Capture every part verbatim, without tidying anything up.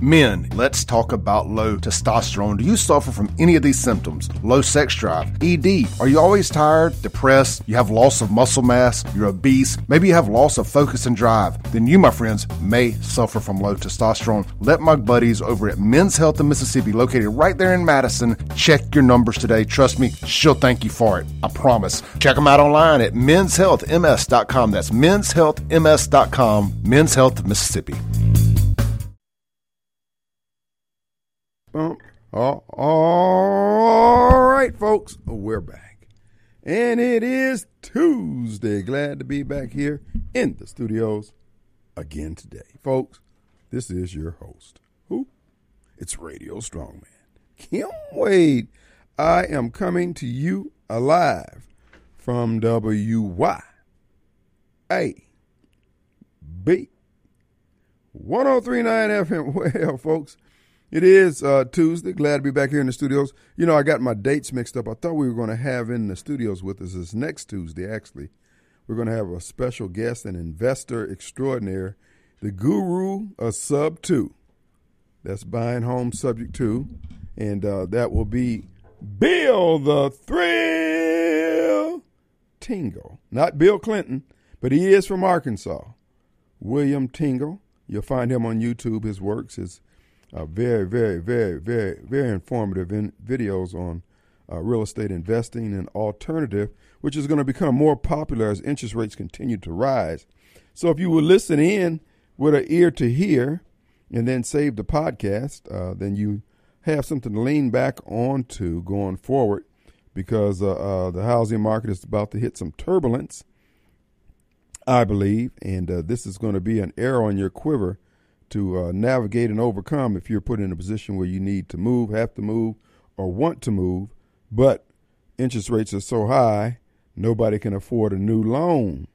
Men, let's talk about low testosterone. Do you suffer from any of these symptoms? Low sex drive, E D. Are you always tired, depressed? You have loss of muscle mass? You're obese? Maybe you have loss of focus and drive? Then you, my friends, may suffer from low testosterone. Let my buddies over at Men's Health of Mississippi, located right there in Madison, check your numbers today. Trust me, she'll thank you for it. I promise. Check them out online at mens health m s dot com. That's mens health m s dot com. Men's Health of Mississippi. Bump. Oh, all right, folks, we're back. And it is Tuesday. Glad to be back here in the studios again today. Folks, this is your host. Who? It's Radio Strongman, Kim Wade. I am coming to you alive from W Y A B one oh three point nine F M. Well, folks, it is uh, Tuesday. Glad to be back here in the studios. You know, I got my dates mixed up. I thought we were going to have in the studios with us this next Tuesday, actually. We're going to have a special guest, an investor extraordinaire, the guru of Sub two. That's buying home subject to. And uh, that will be Bill the Thrill Tingle. Not Bill Clinton, but he is from Arkansas. William Tingle. You'll find him on YouTube. His works is Uh, very, very, very, very, very informative in videos on uh, real estate investing and alternative, which is going to become more popular as interest rates continue to rise. So if you will listen in with an ear to hear and then save the podcast, uh, then you have something to lean back onto going forward, because uh, uh, the housing market is about to hit some turbulence, I believe, and uh, this is going to be an arrow in your quiver to uh, navigate and overcome if you're put in a position where you need to move, have to move, or want to move, but interest rates are so high, nobody can afford a new loan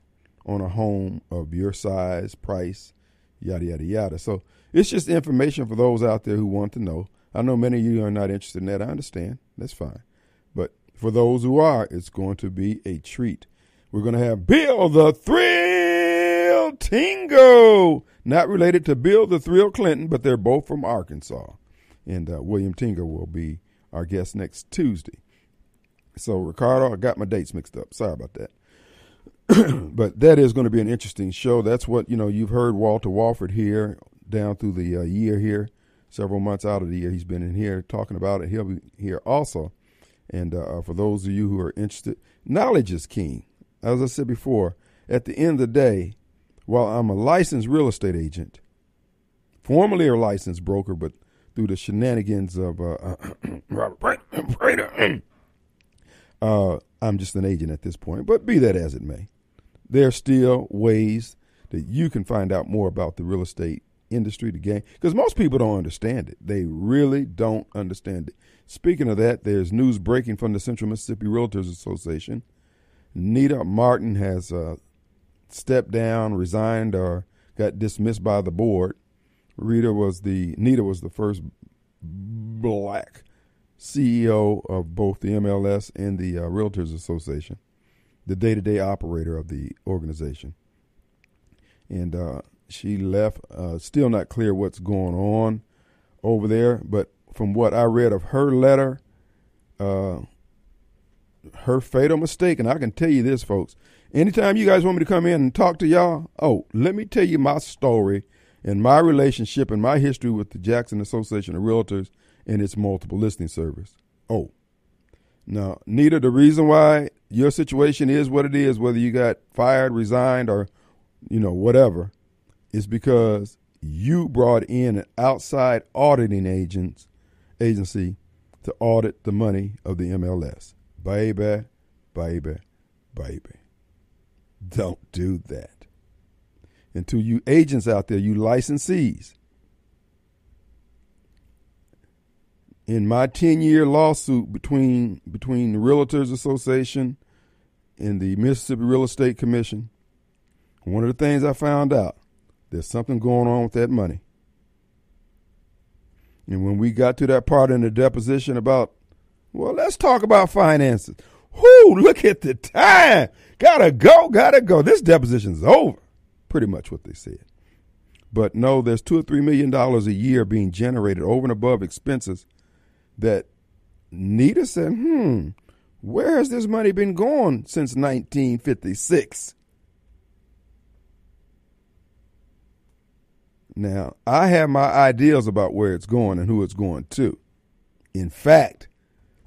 on a home of your size, price, yada, yada, yada. So it's just information for those out there who want to know. I know many of you are not interested in that. I understand. That's fine. But for those who are, it's going to be a treat. We're going to have Bill the Thrill Tingle. Not related to Bill the Thrill Clinton, but they're both from Arkansas. And uh, William Tingle will be our guest next Tuesday. So, Ricardo, I got my dates mixed up. Sorry about that. But that is going to be an interesting show. That's what, you know, you've heard Walter Walford here down through the uh, year here. Several months out of the year he's been in here talking about it. He'll be here also. And uh, for those of you who are interested, knowledge is king. As I said before, at the end of the day, while I'm a licensed real estate agent, formerly a licensed broker, but through the shenanigans of uh, Robert Prater, uh, I'm just an agent at this point. But be that as it may, there are still ways that you can find out more about the real estate industry, the game, because most people don't understand it. They really don't understand it. Speaking of that, there's news breaking from the Central Mississippi Realtors Association. Nita Martin has uh, stepped down, resigned, or got dismissed by the board. Rita was the Nita was the first black C E O of both the M L S and the uh, Realtors Association, the day-to-day operator of the organization. And uh, she left. Uh, still not clear what's going on over there, but from what I read of her letter, uh, her fatal mistake, and I can tell you this, folks, anytime you guys want me to come in and talk to y'all, oh, let me tell you my story and my relationship and my history with the Jackson Association of Realtors and its multiple listing service. Oh, now, Nita, the reason why your situation is what it is, whether you got fired, resigned, or, you know, whatever, is because you brought in an outside auditing agents, agency to audit the money of the M L S. Baby, baby, baby. Don't do that. And to you agents out there, you licensees, in my ten-year lawsuit between between the Realtors Association and the Mississippi Real Estate Commission, one of the things I found out, there's something going on with that money. And when we got to that part in the deposition about, well, let's talk about finances. Whoo, look at the time. Gotta go, gotta go. This deposition's over. Pretty much what they said. But no, there's two or three million dollars a year being generated over and above expenses that Nita said, hmm, where has this money been going since nineteen fifty-six? Now, I have my ideas about where it's going and who it's going to. In fact,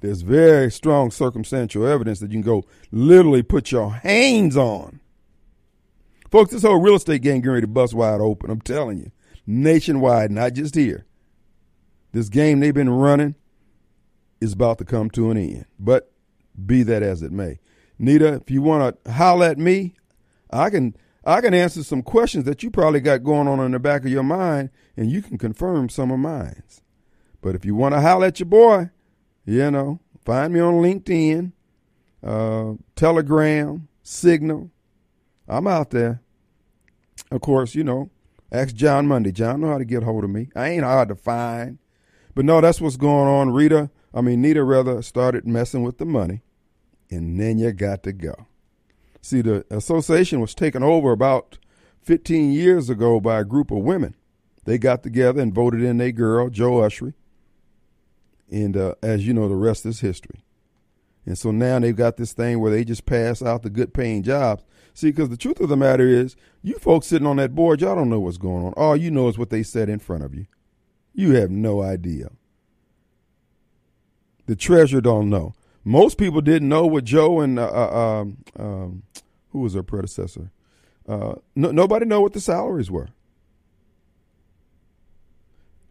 there's very strong circumstantial evidence that you can go literally put your hands on. Folks, this whole real estate game getting ready to bust wide open. I'm telling you, nationwide, not just here. This game they've been running is about to come to an end. But be that as it may, Nita, if you want to holler at me, I can I can answer some questions that you probably got going on in the back of your mind, and you can confirm some of mine. But if you want to holler at your boy, you know, find me on LinkedIn, uh, Telegram, Signal. I'm out there. Of course, you know, ask John Monday. John know how to get hold of me. I ain't hard to find. But no, that's what's going on. Rita, I mean, Nita rather started messing with the money, and then you got to go. See, the association was taken over about fifteen years ago by a group of women. They got together and voted in their girl, Joe Ushery. And uh, as you know, the rest is history. And so now they've got this thing where they just pass out the good paying jobs. See, because the truth of the matter is, you folks sitting on that board, y'all don't know what's going on. All you know is what they said in front of you. You have no idea. The treasurer don't know. Most people didn't know what Joe and, uh, uh, um, um, who was her predecessor? Uh, no, nobody know what the salaries were.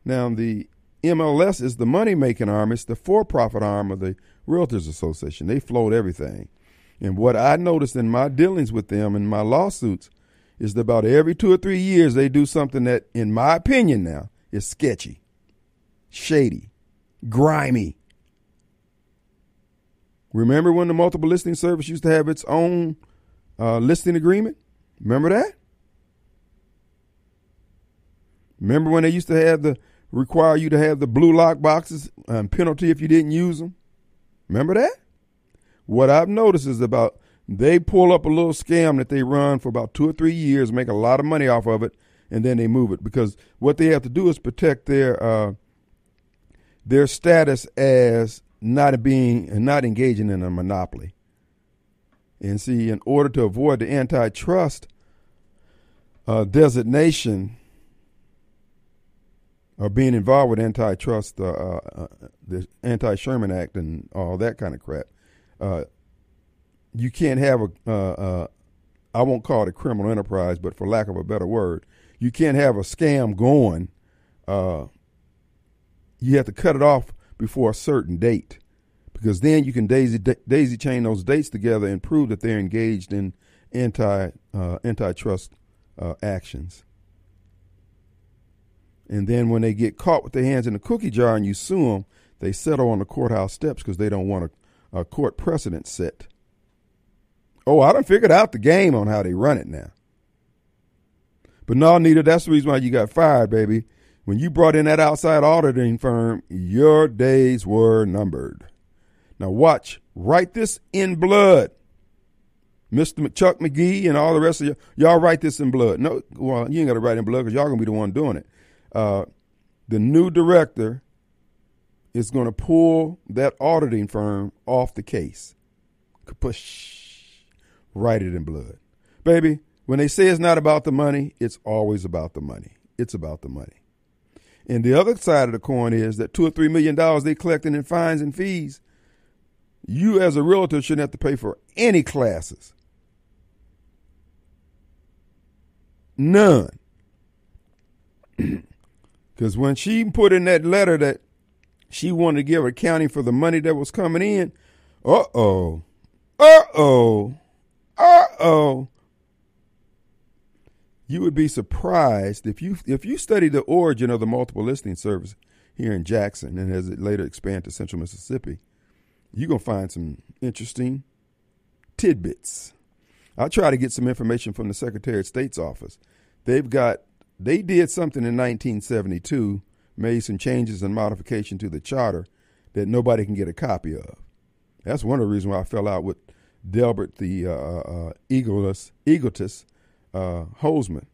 Now, the M L S is the money-making arm. It's the for-profit arm of the Realtors Association. They float everything. And what I noticed in my dealings with them and my lawsuits is that about every two or three years they do something that, in my opinion now, is sketchy, shady, grimy. Remember when the multiple listing service used to have its own uh, listing agreement? Remember that? Remember when they used to have the require you to have the blue lock boxes and penalty if you didn't use them? Remember that? What I've noticed is about they pull up a little scam that they run for about two or three years, make a lot of money off of it, and then they move it because what they have to do is protect their uh, their status as not being not engaging in a monopoly. And see, in order to avoid the antitrust uh, designation or being involved with antitrust, uh, uh, the Anti-Sherman Act, and all that kind of crap. Uh, you can't have a, uh, uh, I won't call it a criminal enterprise, but for lack of a better word, you can't have a scam going. Uh, you have to cut it off before a certain date because then you can daisy da- daisy chain those dates together and prove that they're engaged in anti uh, antitrust uh, actions. And then when they get caught with their hands in the cookie jar and you sue them, they settle on the courthouse steps because they don't want a, a court precedent set. Oh, I done figured out the game on how they run it now. But no, Nita, that's the reason why you got fired, baby. When you brought in that outside auditing firm, your days were numbered. Now watch, write this in blood. Mister Chuck McGee and all the rest of you, y'all write this in blood. No, well, you ain't got to write in blood because y'all going to be the one doing it. Uh, the new director is going to pull that auditing firm off the case. Kapush. Write it in blood. Baby, when they say it's not about the money, it's always about the money. It's about the money. And the other side of the coin is that two or three million dollars they collecting in fines and fees, you as a realtor shouldn't have to pay for any classes. None. Because when she put in that letter that she wanted to give accounting for the money that was coming in, uh-oh, uh-oh, uh-oh, you would be surprised if you if you study the origin of the multiple listing service here in Jackson and as it later expanded to Central Mississippi, you're going to find some interesting tidbits. I try to get some information from the Secretary of State's office. They've got They did something in nineteen seventy-two, made some changes and modification to the charter that nobody can get a copy of. That's one of the reasons why I fell out with Delbert the uh, uh, egotist, egotist uh, Holzman.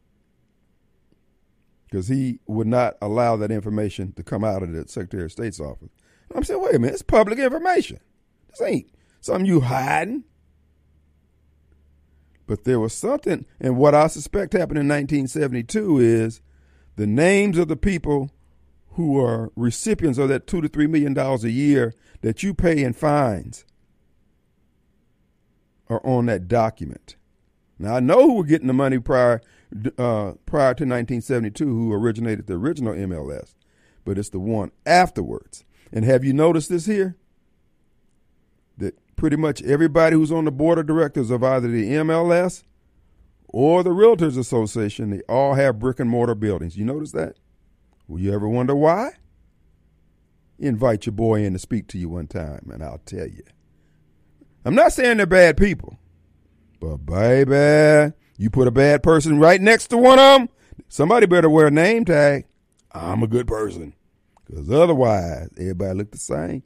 because he would not allow that information to come out of the Secretary of State's office. And I'm saying, wait a minute, it's public information. This ain't something you hiding. But there was something, and what I suspect happened in nineteen seventy-two is the names of the people who are recipients of that two to three million dollars a year that you pay in fines are on that document. Now I know who were getting the money prior uh, prior to nineteen seventy-two, who originated the original M L S, but it's the one afterwards. And have you noticed this here? That pretty much everybody who's on the board of directors of either the M L S or the Realtors Association, they all have brick and mortar buildings. You notice that? Will you ever wonder why? Invite your boy in to speak to you one time, and I'll tell you. I'm not saying they're bad people, but baby, you put a bad person right next to one of them, somebody better wear a name tag. I'm a good person, because otherwise, everybody look the same.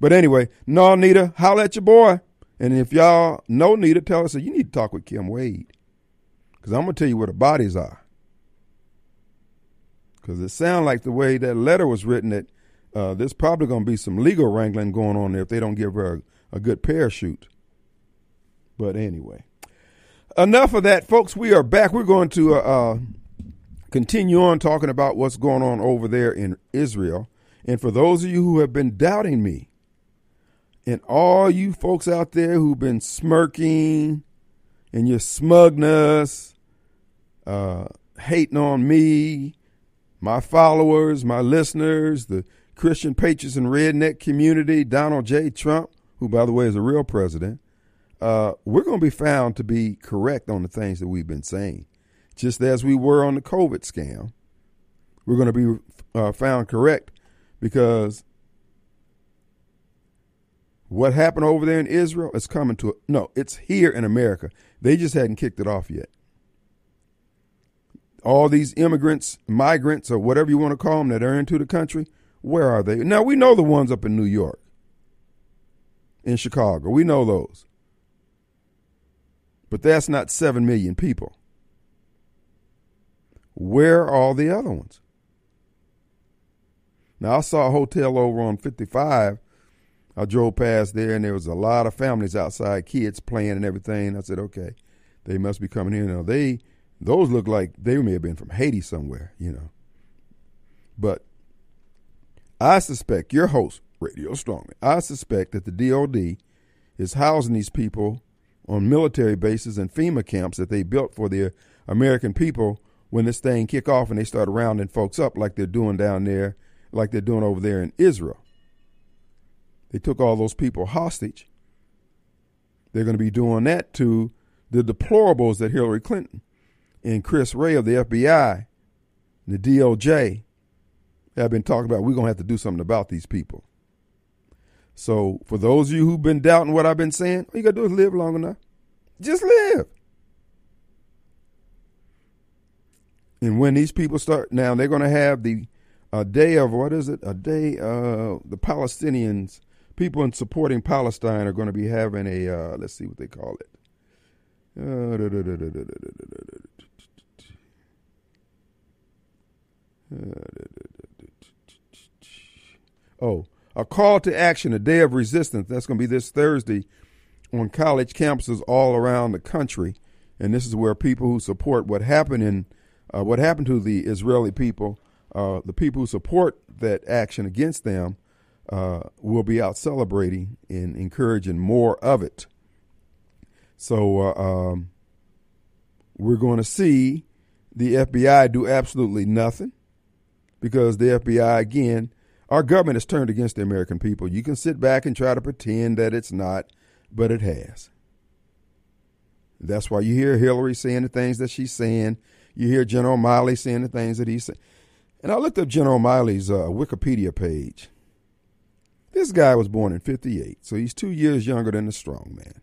But anyway, no, Nita, holler at your boy. And if y'all know Nita, tell her, so you need to talk with Kim Wade, because I'm going to tell you where the bodies are. Because it sounds like the way that letter was written that uh, there's probably going to be some legal wrangling going on there if they don't give her a, a good parachute. But anyway, enough of that, folks. We are back. We're going to uh, continue on talking about what's going on over there in Israel. And for those of you who have been doubting me, and all you folks out there who've been smirking and your smugness, uh, hating on me, my followers, my listeners, the Christian Patriots and Redneck community, Donald J. Trump, who, by the way, is a real president, uh, we're going to be found to be correct on the things that we've been saying. Just as we were on the COVID scam, we're going to be uh, found correct, because what happened over there in Israel is coming to, no, it's here in America. They just hadn't kicked it off yet. All these immigrants, migrants, or whatever you want to call them that are into the country, where are they? Now, we know the ones up in New York, in Chicago. We know those. But that's not seven million people. Where are all the other ones? Now, I saw a hotel over on fifty-five. I drove past there, and there was a lot of families outside, kids playing and everything. I said, okay, they must be coming here. Now, they... Those look like they may have been from Haiti somewhere, you know. But I suspect, your host, Radio Strongman, I suspect that the D O D is housing these people on military bases and FEMA camps that they built for the American people when this thing kick off and they start rounding folks up like they're doing down there, like they're doing over there in Israel. They took all those people hostage. They're going to be doing that to the deplorables that Hillary Clinton and Chris Wray of the F B I, the D O J, have been talking about. We're going to have to do something about these people. So for those of you who've been doubting what I've been saying, all you got to do is live long enough. Just live. And when these people start, now they're going to have the a day of, what is it? A day of the Palestinians, people in supporting Palestine are going to be having a, uh, let's see what they call it. Uh, da, da, da, da, da, da, da, da. Oh, a call to action, a day of resistance. That's going to be this Thursday on college campuses all around the country. And this is where people who support what happened in uh, what happened to the Israeli people, uh, the people who support that action against them, uh, will be out celebrating and encouraging more of it. So uh, um, we're going to see the F B I do absolutely nothing. Because the F B I, again, our government has turned against the American people. You can sit back and try to pretend that it's not, but it has. That's why you hear Hillary saying the things that she's saying. You hear General Miley saying the things that he's saying. And I looked up General Miley's uh, Wikipedia page. This guy was born in fifty-eight, so he's two years younger than the strong man.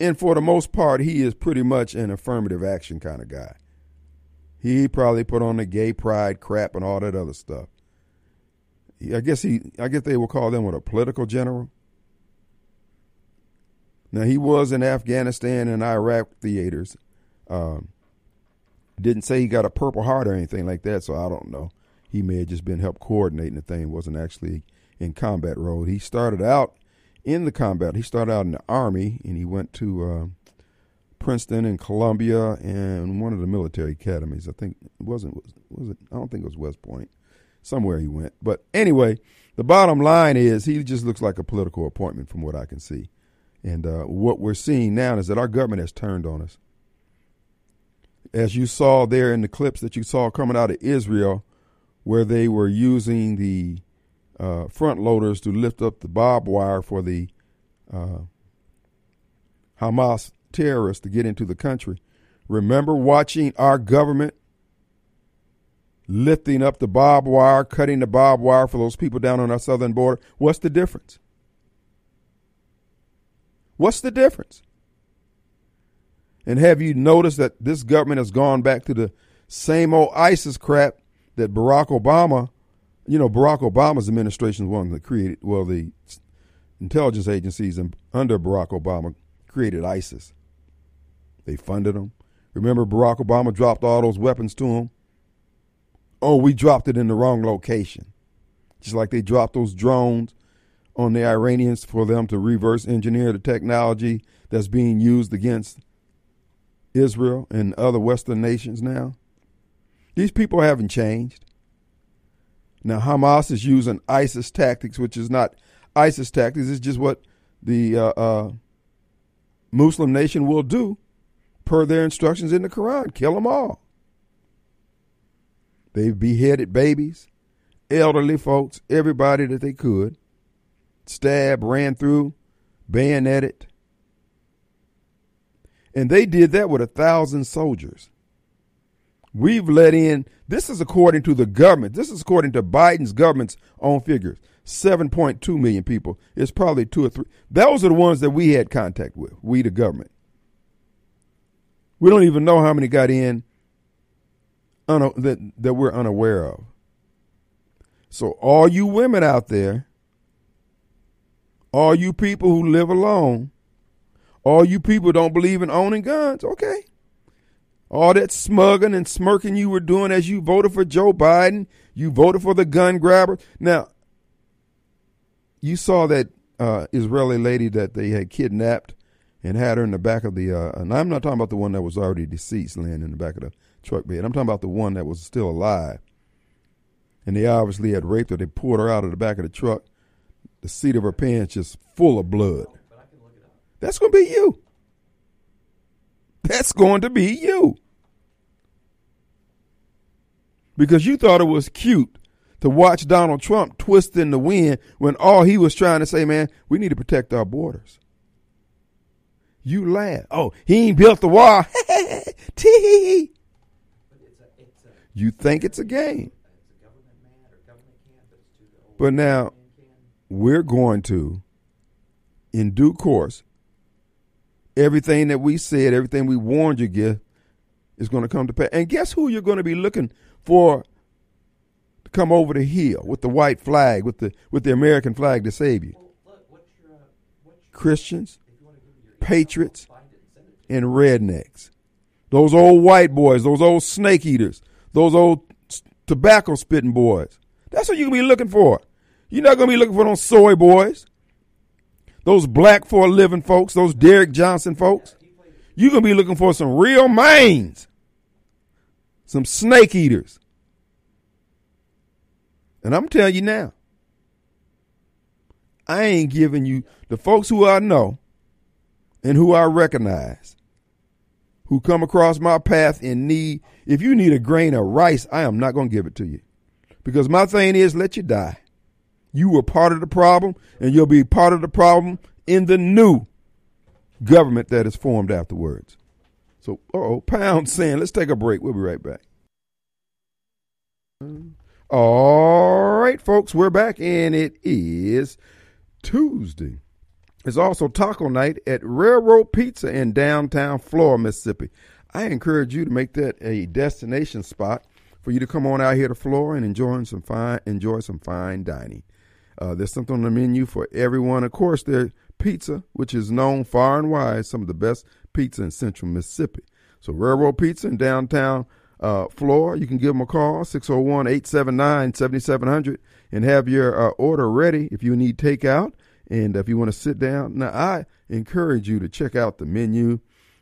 And for the most part, he is pretty much an affirmative action kind of guy. He probably put on the gay pride crap and all that other stuff. I guess he, I guess they will call them what, a political general. Now, he was in Afghanistan and Iraq theaters. Um, Didn't say he got a Purple Heart or anything like that, so I don't know. He may have just been help coordinating the thing, wasn't actually in combat role. He started out in the combat. He started out in the Army, and he went to uh, Princeton and Columbia and one of the military academies. I think it wasn't, was, was it? I don't think it was West Point. Somewhere he went. But anyway, the bottom line is he just looks like a political appointment from what I can see. And uh, what we're seeing now is that our government has turned on us. As you saw there in the clips that you saw coming out of Israel, where they were using the uh, front loaders to lift up the barbed wire for the uh, Hamas terrorists to get into the country. Remember watching our government lifting up the barbed wire, cutting the barbed wire for those people down on our southern border? What's the difference? What's the difference? And have you noticed that this government has gone back to the same old ISIS crap that Barack Obama, you know, Barack Obama's administration was one that created, well, the intelligence agencies under Barack Obama created ISIS. They funded them. Remember, Barack Obama dropped all those weapons to them? Oh, we dropped it in the wrong location. Just like they dropped those drones on the Iranians for them to reverse engineer the technology that's being used against Israel and other Western nations now. These people haven't changed. Now, Hamas is using ISIS tactics, which is not ISIS tactics. It's just what the uh, uh, Muslim nation will do per their instructions in the Quran. Kill them all. They beheaded babies, elderly folks, everybody that they could. Stabbed, ran through, bayoneted. And they did that with a thousand soldiers. We've let in, this is according to the government. This is according to Biden's government's own figures. seven point two million people. It's probably two or three. Those are the ones that we had contact with, we the government. We don't even know how many got in un- that, that we're unaware of. So all you women out there, all you people who live alone, all you people who don't believe in owning guns, okay. All that smugging and smirking you were doing as you voted for Joe Biden, you voted for the gun grabber. Now, you saw that uh, Israeli lady that they had kidnapped and had her in the back of the, uh, and I'm not talking about the one that was already deceased laying in the back of the truck bed. I'm talking about the one that was still alive. And they obviously had raped her. They pulled her out of the back of the truck. The seat of her pants just full of blood. That's going to be you. That's going to be you. Because you thought it was cute to watch Donald Trump twist in the wind when all he was trying to say, man, we need to protect our borders. You laugh. Oh, he ain't built the wall. Tee. You think it's a game. But now we're going to, in due course, everything that we said, everything we warned you against is going to come to pass. And guess who you're going to be looking for to come over the hill with the white flag, with the with the American flag to save you? Well, look, what's your, what's your, Christians, you patriots, and rednecks. Those old white boys, those old snake eaters, those old tobacco spitting boys. That's what you're going to be looking for. You're not going to be looking for those soy boys. Those black for a living folks, those Derrick Johnson folks, you're going to be looking for some real mains, some snake eaters. And I'm telling you now, I ain't giving you the folks who I know and who I recognize, who come across my path in need. If you need a grain of rice, I am not going to give it to you, because my thing is let you die. You were part of the problem, and you'll be part of the problem in the new government that is formed afterwards. So, uh-oh, pound sand. Let's take a break. We'll be right back. All right, folks, we're back, and it is Tuesday. It's also taco night at Railroad Pizza in downtown Flora, Mississippi. I encourage you to make that a destination spot for you to come on out here to Flora and enjoy some fine, enjoy some fine dining. Uh, there's something on the menu for everyone. Of course, there's pizza, which is known far and wide, some of the best pizza in Central Mississippi. So Railroad Pizza in downtown uh, Flora. You can give them a call, six oh one, eight seven nine, seven seven zero zero, and have your uh, order ready if you need takeout and if you want to sit down. Now, I encourage you to check out the menu.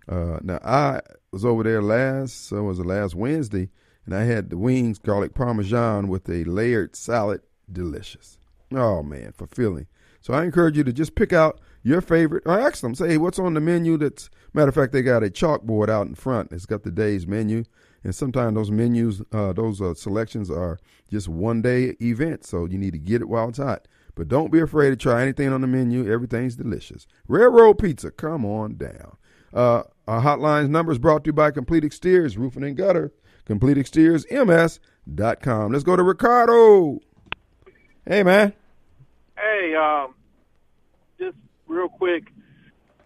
Uh, now, I was over there last, uh, was it last Wednesday, and I had the wings, garlic parmesan with a layered salad. Delicious. Oh, man, fulfilling. So I encourage you to just pick out your favorite, or ask them, say, hey, what's on the menu that's, matter of fact, they got a chalkboard out in front. It's got the day's menu, and sometimes those menus, uh, those uh, selections are just one-day events, so you need to get it while it's hot. But don't be afraid to try anything on the menu. Everything's delicious. Railroad Pizza, come on down. Uh, our hotline's number is brought to you by Complete Exteriors, Roofing and Gutter, complete exteriors m s dot com. Let's go to Ricardo. Hey, man. Hey, um, just real quick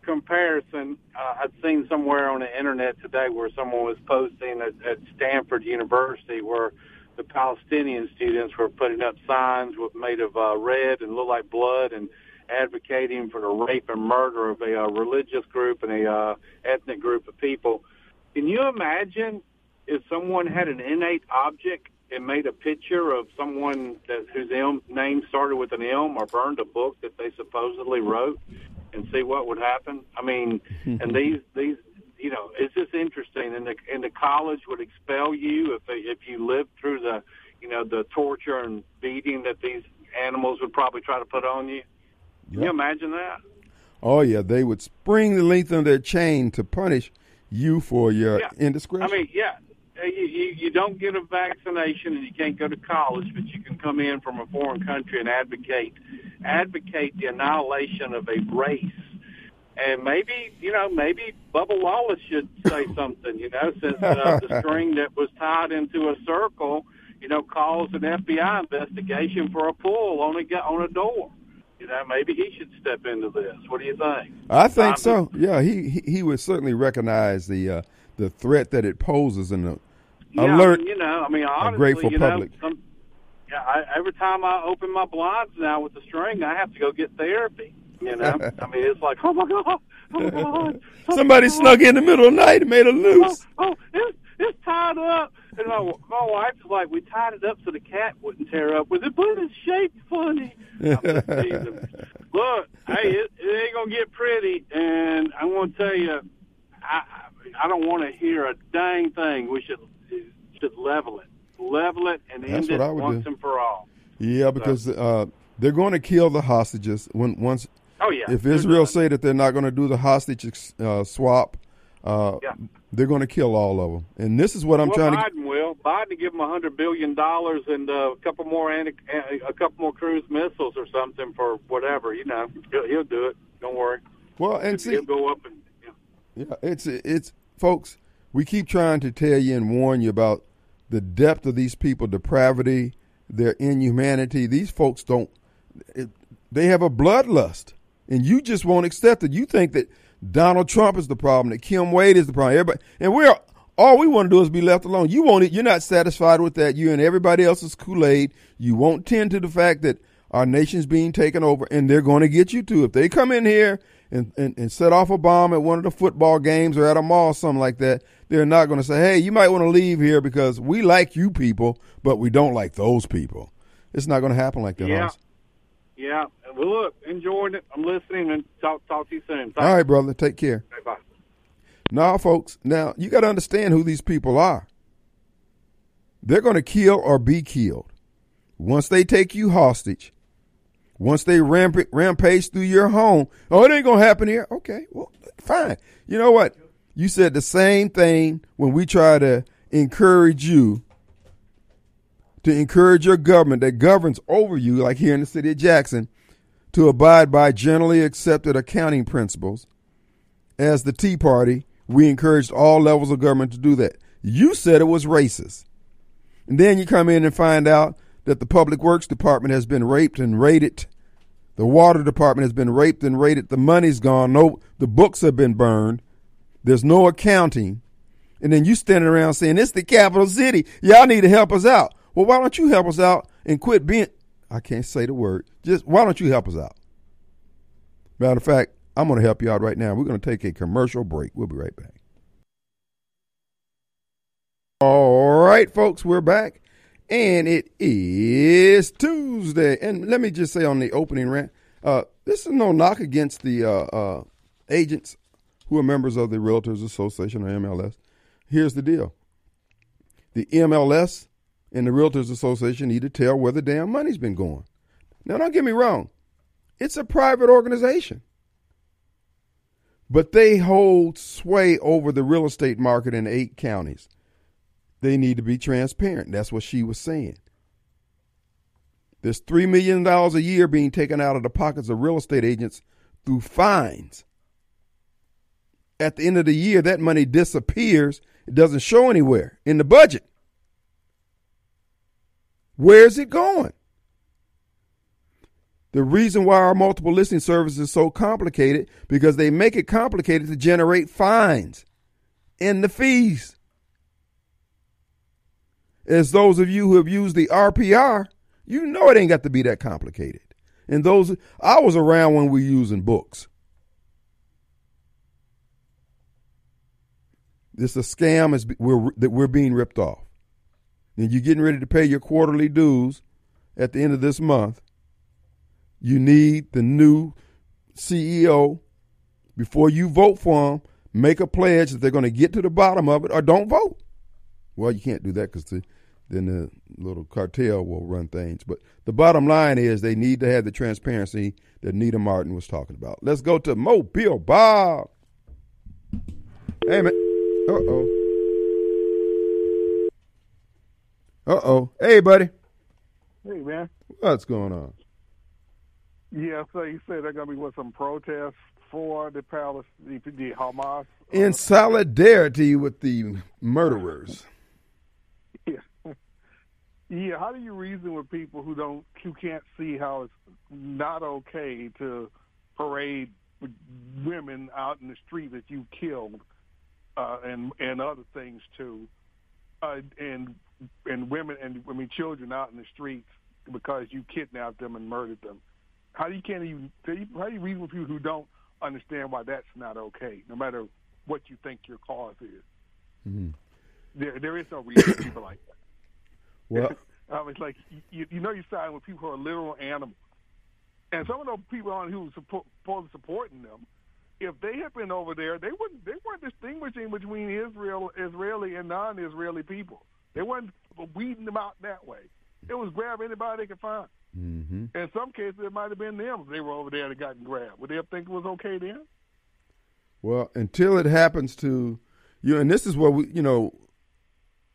comparison. Uh, I've seen somewhere on the internet today where someone was posting at, at Stanford University where the Palestinian students were putting up signs with, made of uh, red and looked like blood and advocating for the rape and murder of a uh, religious group and a uh, ethnic group of people. Can you imagine if someone had an innate object and made a picture of someone that, whose elm, name started with an elm or burned a book that they supposedly wrote and see what would happen? I mean, and these, these, you know, it's just interesting. And the, and the college would expel you if they, if you lived through the, you know, the torture and beating that these animals would probably try to put on you. Can yep. you imagine that? Oh, yeah. They would spring the length of their chain to punish you for your yeah. indiscretion. I mean, yeah. You, you, you don't get a vaccination and you can't go to college, but you can come in from a foreign country and advocate advocate the annihilation of a race. And maybe, you know, maybe Bubba Wallace should say something, you know, since uh, the string that was tied into a circle, you know, caused an F B I investigation for a pull on a, on a door. You know, maybe he should step into this. What do you think? I think I'm so. Just, yeah, he, he he would certainly recognize the uh, the threat that it poses and the yeah, alert, I mean, you know, I mean, honestly, a grateful you know, public. Some, yeah, I, every time I open my blinds now with the string, I have to go get therapy. You know, I mean, it's like, oh my God, oh my God, oh somebody God. Snuck in the middle of the night and made it loose. Oh, oh it's, it's tied up. And my, my wife's like, we tied it up so the cat wouldn't tear up with it, but it's shaped funny. Look, hey, it, it ain't going to get pretty, and I'm going to tell you, I I don't want to hear a dang thing. We should should level it. Level it and end it once and for all. Yeah, because uh, they're going to kill the hostages. When once, oh, yeah. If Israel say that they're not going to do the hostage uh, swap, uh, yeah. they're going to kill all of them. And this is what I'm well, trying Biden to... Biden will. Biden give them one hundred billion dollars and uh, a couple more anti- a couple more cruise missiles or something for whatever. You know, he'll, he'll do it. Don't worry. Well, and see... He'll go up and... Yeah, it's, it's, folks, we keep trying to tell you and warn you about the depth of these people, depravity, their inhumanity. These folks don't, it, they have a bloodlust, and you just won't accept it. You think that Donald Trump is the problem, that Kim Wade is the problem, everybody, and we're, all we want to do is be left alone. You won't, you're not satisfied with that. You're in everybody else's Kool-Aid. You won't tend to the fact that our nation's being taken over, and they're going to get you too. If they come in here and, and, and set off a bomb at one of the football games or at a mall, something like that, they're not going to say, hey, you might want to leave here because we like you people, but we don't like those people. It's not going to happen like that. Yeah. Honestly. Yeah. Well, look, enjoying it. I'm listening and talk, talk to you soon. Bye. All right, brother. Take care. Okay, bye. Now, folks, now you got to understand who these people are. They're going to kill or be killed. Once they take you hostage, once they ramp rampage through your home, oh, it ain't going to happen here. Okay, well, fine. You know what? You said the same thing when we try to encourage you, to encourage your government that governs over you, like here in the city of Jackson, to abide by generally accepted accounting principles. As the Tea Party, we encouraged all levels of government to do that. You said it was racist. And then you come in and find out that the Public Works Department has been raped and raided. The Water Department has been raped and raided. The money's gone. No, the books have been burned. There's no accounting. And then you standing around saying, it's the capital city. Y'all need to help us out. Well, why don't you help us out and quit being, I can't say the word. Just, why don't you help us out? Matter of fact, I'm going to help you out right now. We're going to take a commercial break. We'll be right back. All right, folks, we're back, and it is Tuesday. And let me just say on the opening rant, uh, this is no knock against the uh, uh, agents who are members of the Realtors Association or M L S. Here's the deal. The M L S and the Realtors Association need to tell where the damn money's been going. Now, don't get me wrong. It's a private organization. But they hold sway over the real estate market in eight counties. They need to be transparent. That's what she was saying. There's three million dollars a year being taken out of the pockets of real estate agents through fines. At the end of the year, that money disappears. It doesn't show anywhere in the budget. Where is it going? The reason why our multiple listing service is so complicated, because they make it complicated to generate fines and the fees. As those of you who have used the R P R, you know it ain't got to be that complicated. And those, I was around when we were using books. This is a scam is we're, that we're being ripped off. And you're getting ready to pay your quarterly dues at the end of this month. You need the new C E O, before you vote for them, make a pledge that they're going to get to the bottom of it, or don't vote. Well, you can't do that because the, then the little cartel will run things. But the bottom line is they need to have the transparency that Nita Martin was talking about. Let's go to Mobile Bob. Hey, man. Uh-oh. Uh-oh. Hey, buddy. Hey, man. What's going on? Yeah, so you say they're going to be with some protests for the palace, the, the Hamas. In uh, solidarity with the murderers. Yeah. Yeah, how do you reason with people who don't, who can't see how it's not okay to parade women out in the street that you killed uh, and and other things too, uh, and and women and I mean children out in the streets because you kidnapped them and murdered them? How do you can't even how do you reason with people who don't understand why that's not okay, no matter what you think your cause is? Mm-hmm. There, there is no reason for people like that. Well, I mean, it's like you, you know, you're siding with people who are literal animals, and some of those people on who were supposed supporting them, if they had been over there, they wouldn't. They weren't distinguishing between Israel, Israeli, and non-Israeli people. They weren't weeding them out that way. It was grab anybody they could find. Mm-hmm. In some cases, it might have been them if they were over there and gotten grabbed. Would they have think it was okay then? Well, until it happens to you, and this is what we, you know,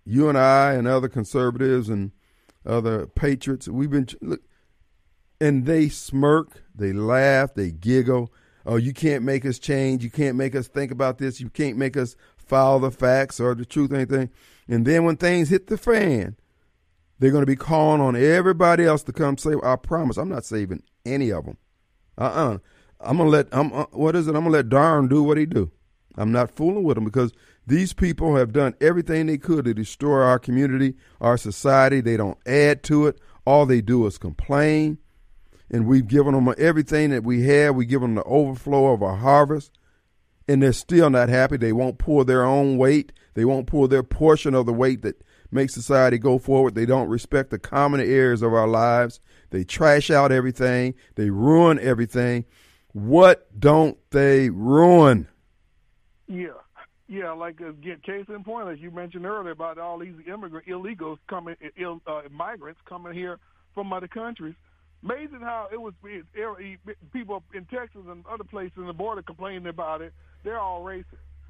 you and I and other conservatives and other patriots, we've been, look, and they smirk, they laugh, they giggle. Oh, you can't make us change. You can't make us think about this. You can't make us follow the facts or the truth or anything. And then when things hit the fan, they're going to be calling on everybody else to come save. I promise, I'm not saving any of them. Uh-uh. I'm going to let, I'm, uh, what is it? I'm going to let Darn do what he do. I'm not fooling with them, because these people have done everything they could to destroy our community, our society. They don't add to it. All they do is complain. And we've given them everything that we have. We've given them the overflow of our harvest. And they're still not happy. They won't pull their own weight. They won't pull their portion of the weight that make society go forward. They don't respect the common areas of our lives. They trash out everything. They ruin everything. What don't they ruin? Yeah. Yeah, like a uh, case in point, as you mentioned earlier, about all these immigrant illegals coming, Ill, uh, migrants coming here from other countries. Amazing how it was it, it, people in Texas and other places in the border complaining about it. They're all racist.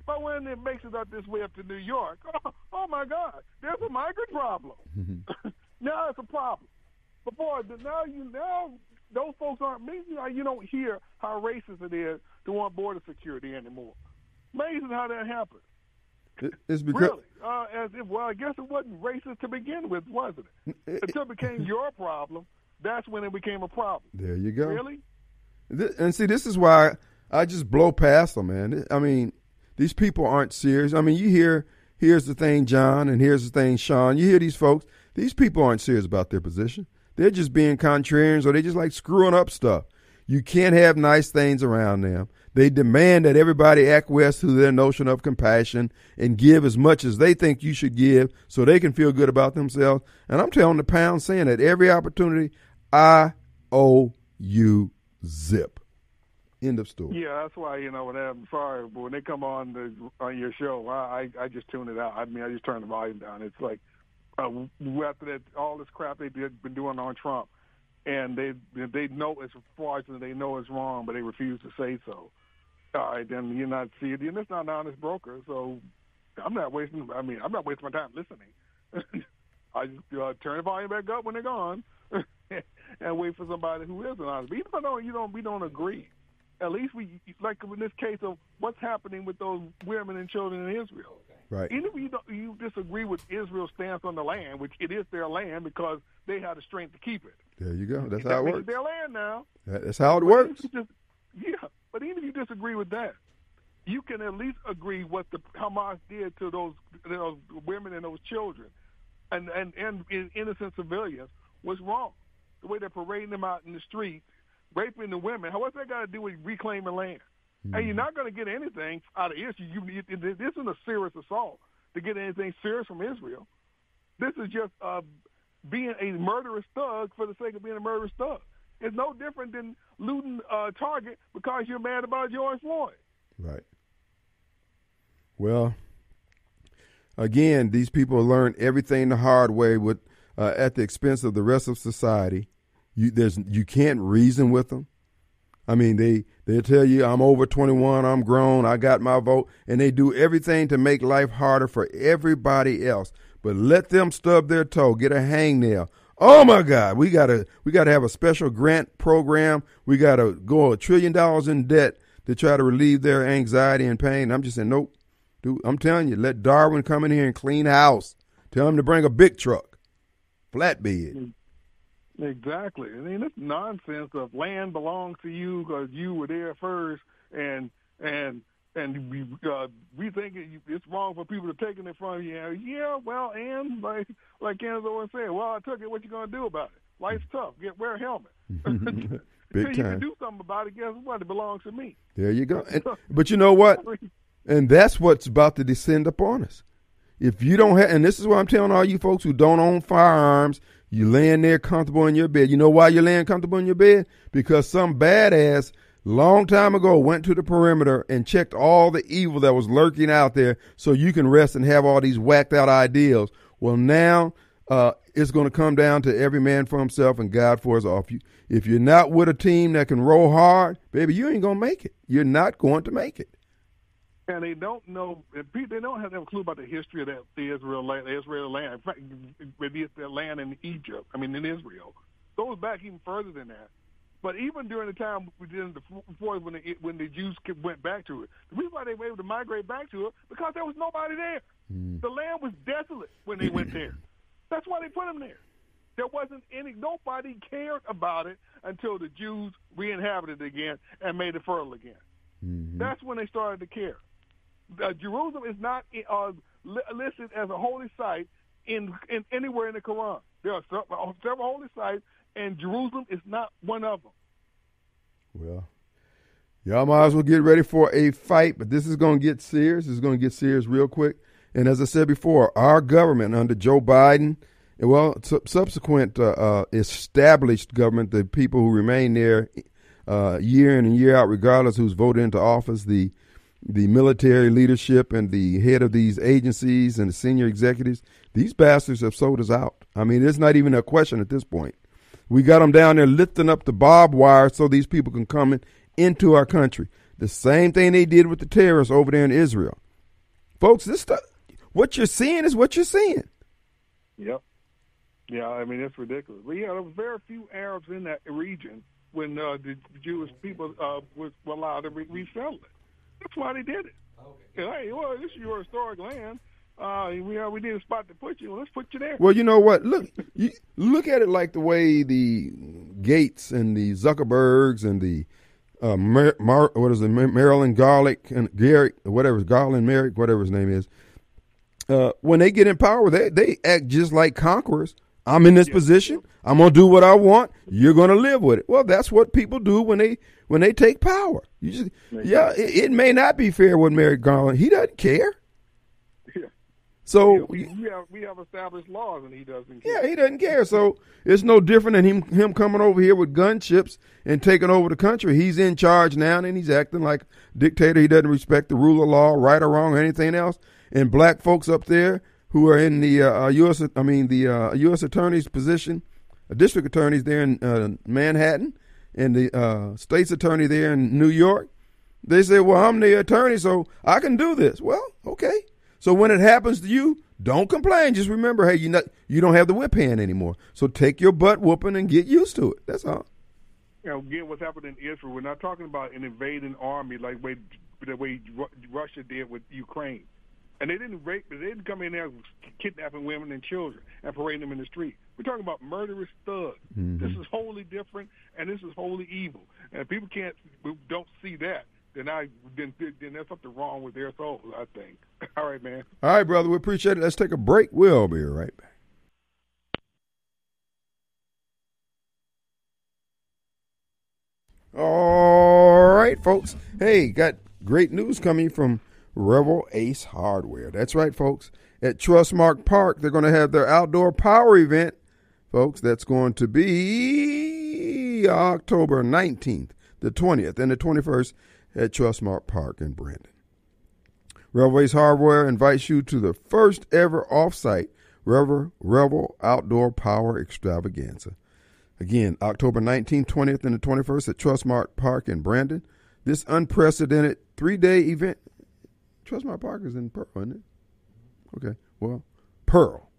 But when it makes it up this way up to New York, oh, oh my God, there's a migrant problem. Mm-hmm. Now it's a problem. Before, now you now those folks aren't, amazing how you don't hear how racist it is to want border security anymore. Amazing how that happens. It, it's because really, uh, as if well, I guess it wasn't racist to begin with, wasn't it? Until it became your problem. That's when it became a problem. There you go. Really? And see, this is why I just blow past them, man. I mean, these people aren't serious. I mean, you hear, here's the thing, John, and here's the thing, Sean. You hear these folks. These people aren't serious about their position. They're just being contrarians, or they just like screwing up stuff. You can't have nice things around them. They demand that everybody acquiesce to their notion of compassion and give as much as they think you should give so they can feel good about themselves. And I'm telling the pound saying that every opportunity, I owe you zip. End of story. Yeah, that's why, you know, when I'm sorry, but when they come on the, on your show, I, I I just tune it out. I mean, I just turn the volume down. It's like uh, after that, all this crap they've been doing on Trump, and they they know it's fraudulent, they know it's wrong, but they refuse to say so. All right, then you're not see it, and it's not an honest broker. So I'm not wasting. I mean, I'm not wasting my time listening. I just uh, turn the volume back up when they're gone, and wait for somebody who is an honest. But even though you don't, we don't agree. At least we, like in this case of what's happening with those women and children in Israel. Right. Even if you, don't, you disagree with Israel's stance on the land, which it is their land because they have the strength to keep it. There you go. That's how it works. It's their land now. That's how it works. Just, yeah, but even if you disagree with that, you can at least agree what the Hamas did to those, those women and those children and, and, and innocent civilians was wrong. The way they're parading them out in the street, raping the women, what's that got to do with reclaiming land? Mm-hmm. And you're not going to get anything out of Israel. You, you, this isn't a serious assault to get anything serious from Israel. This is just uh, being a murderous thug for the sake of being a murderous thug. It's no different than looting uh, Target because you're mad about George Floyd. Right. Well, again, these people learn everything the hard way with uh, at the expense of the rest of society. You, there's, you can't reason with them. I mean, they, they tell you, I'm over twenty-one, I'm grown, I got my vote, and they do everything to make life harder for everybody else. But let them stub their toe, get a hangnail. Oh, my God, we gotta we gotta have a special grant program. We got to go a trillion dollars in debt to try to relieve their anxiety and pain. I'm just saying, nope. Dude, I'm telling you, let Darwin come in here and clean house. Tell him to bring a big truck, flatbed. Mm-hmm. Exactly. I mean, this nonsense of land belongs to you because you were there first, and and and we uh, we think it's wrong for people to take it from you. And, yeah, well, and like like Candace always said, well, I took it. What you gonna do about it? Life's tough. Get wear a helmet. Big time. You can do something about it. Guess what? It belongs to me. There you go. And, but you know what? And that's what's about to descend upon us. If you don't have, and this is what I'm telling all you folks who don't own firearms. You laying there comfortable in your bed. You know why you're laying comfortable in your bed? Because some badass long time ago went to the perimeter and checked all the evil that was lurking out there so you can rest and have all these whacked out ideals. Well, now uh, it's going to come down to every man for himself and God for his off. You, if you're not with a team that can roll hard, baby, you ain't going to make it. You're not going to make it. And they don't know, they don't have a clue about the history of that the Israel land, the Israel land, in fact, maybe it's their land in Egypt, I mean in Israel. Goes back even further than that. But even during the time during the before when the when the Jews went back to it, the reason why they were able to migrate back to it because there was nobody there. Mm. The land was desolate when they went there. That's why they put them there. There wasn't any nobody cared about it until the Jews re-inhabited it again and made it fertile again. Mm-hmm. That's when they started to care. Uh, Jerusalem is not uh, li- listed as a holy site in, in anywhere in the Quran. There are some, uh, several holy sites, and Jerusalem is not one of them. Well, y'all might as well get ready for a fight, but this is going to get serious. This is going to get serious real quick. And as I said before, our government under Joe Biden, and well, su- subsequent uh, uh, established government, the people who remain there uh, year in and year out, regardless who's voted into office, the the military leadership and the head of these agencies and the senior executives, these bastards have sold us out. I mean, it's not even a question at this point. We got them down there lifting up the barbed wire so these people can come in, into our country. The same thing they did with the terrorists over there in Israel. Folks, this stuff, what you're seeing is what you're seeing. Yep. Yeah, I mean, it's ridiculous. But yeah, there were very few Arabs in that region when uh, the Jewish people uh, were allowed to re- resettle it. That's why they did it. Okay. And, hey, well, this is your historic land. Uh, we uh, we need a spot to put you. Well, let's put you there. Well, you know what? Look, you, look at it like the way the Gates and the Zuckerbergs and the uh, Mer- Mar- what is it, Maryland Garlic and Garrick, whatever Garland Merrick, whatever his name is. Uh, when they get in power, they they act just like conquerors. I'm in this yeah. position. I'm going to do what I want. You're going to live with it. Well, that's what people do when they when they take power. You just, yeah, it, it may not be fair with Merrick Garland. He doesn't care. Yeah. So yeah, we, we, have, we have established laws, and he doesn't care. Yeah, he doesn't care. So it's no different than him, him coming over here with gunships and taking over the country. He's in charge now, and he's acting like a dictator. He doesn't respect the rule of law, right or wrong, or anything else. And black folks up there who are in the uh, U S I mean the uh, U S attorney's position, uh, district attorneys there in uh, Manhattan, and the uh, state's attorney there in New York. They say, "Well, I'm the attorney, so I can do this." Well, okay. So when it happens to you, don't complain. Just remember, hey, you not you don't have the whip hand anymore. So take your butt whooping and get used to it. That's all. You know, again, what's happened in Israel? We're not talking about an invading army like way, the way Russia did with Ukraine. And they didn't rape, they didn't come in there kidnapping women and children and parading them in the street. We're talking about murderous thugs. Mm-hmm. This is wholly different, and this is wholly evil. And if people can't, don't see that, then I, then, then there's something wrong with their souls, I think. All right, man. All right, brother. We appreciate it. Let's take a break. We'll be right back. All right, folks. Hey, got great news coming from Rebel Ace Hardware. That's right, folks. At Trustmark Park, they're going to have their outdoor power event, folks. That's going to be October nineteenth, the twentieth, and the twenty-first at Trustmark Park in Brandon. Rebel Ace Hardware invites you to the first ever offsite Rebel, Rebel Outdoor Power Extravaganza. Again, October nineteenth, twentieth, and the twenty-first at Trustmark Park in Brandon. This unprecedented three-day event. Trustmark Park is in Pearl, isn't it? Okay, well, Pearl.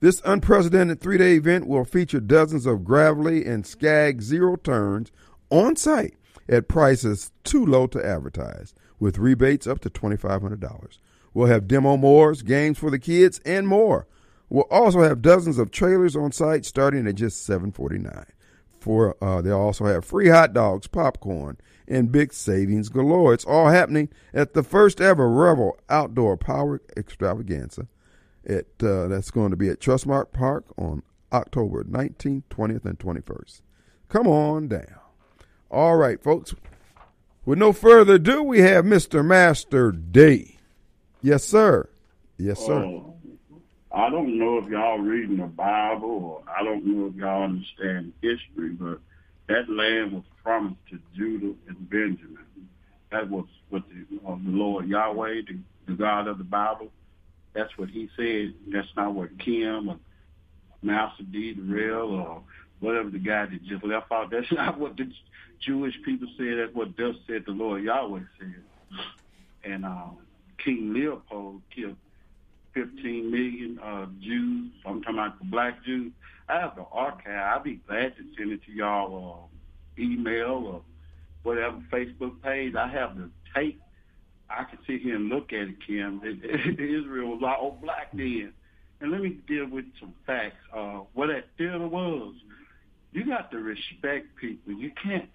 This unprecedented three-day event will feature dozens of gravelly and skag zero turns on site at prices too low to advertise, with rebates up to twenty-five hundred dollars. We'll have demo moors, games for the kids, and more. We'll also have dozens of trailers on site starting at just seven forty-nine. For uh, they'll also have free hot dogs, popcorn, and big savings galore. It's all happening at the first ever Rebel Outdoor Power Extravaganza. It uh, that's going to be at Trustmark Park on October nineteenth, twentieth, and twenty-first. Come on down. All right, folks. With no further ado, we have Mister Master D. Yes, sir. Yes, sir. Oh, I don't know if y'all reading the Bible, or I don't know if y'all understand history, but that land was promised to Judah and Benjamin. That was what the, uh, the Lord Yahweh, the, the God of the Bible, that's what he said. That's not what Kim or Master D, the Real, or whatever the guy that just left out, that's not what the Jewish people said. That's what thus said the Lord Yahweh said. And uh, King Leopold killed fifteen million uh, Jews. I'm talking about the black Jews. I have the archive. I'd be glad to send it to y'all uh, email or whatever Facebook page. I have the tape. I can sit here and look at it, Kim. It, it, Israel was all black then. And let me deal with some facts. Uh, what that theater was, you got to respect people. You can't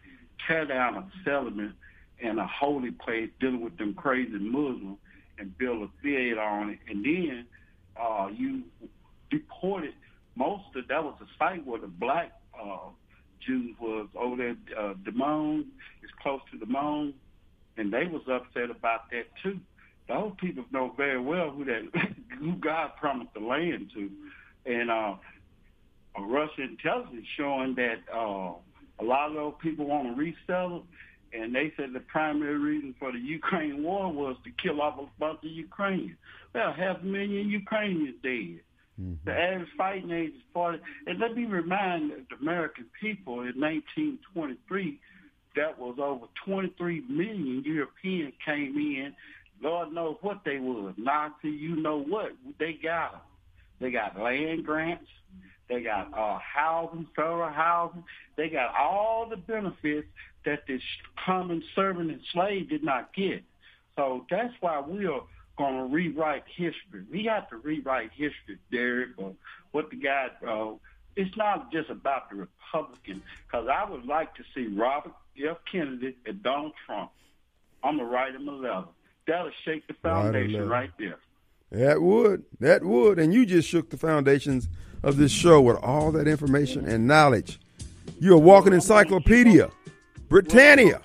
tear down a settlement and a holy place dealing with them crazy Muslims and build a theater on it. And then uh, you deported most of that was a site where the black uh, Jews was over there. Uh, Damon is close to Damon, and they was upset about that too. Those people know very well who that who God promised the land to, and uh, a Russian intelligence showing that uh, a lot of those people want to resell it, and they said the primary reason for the Ukraine war was to kill off a bunch of Ukrainians. Well, half a million Ukrainians dead. Mm-hmm. The average fighting age is forty. And let me remind the American people in nineteen twenty-three, that was over twenty-three million Europeans came in. Lord knows what they was. Nazi, you know what. They got them. They got land grants. They got uh, housing, federal housing. They got all the benefits that this common servant and slave did not get. So that's why we are going to rewrite history. We got to rewrite history, Derek, or what the guy, uh, it's not just about the Republicans, because I would like to see Robert F. Kennedy and Donald Trump. I'm going to write him a letter. That'll shake the foundation right, right there. That would. That would. And you just shook the foundations of this show with all that information and knowledge. You're a walking encyclopedia. Britannia.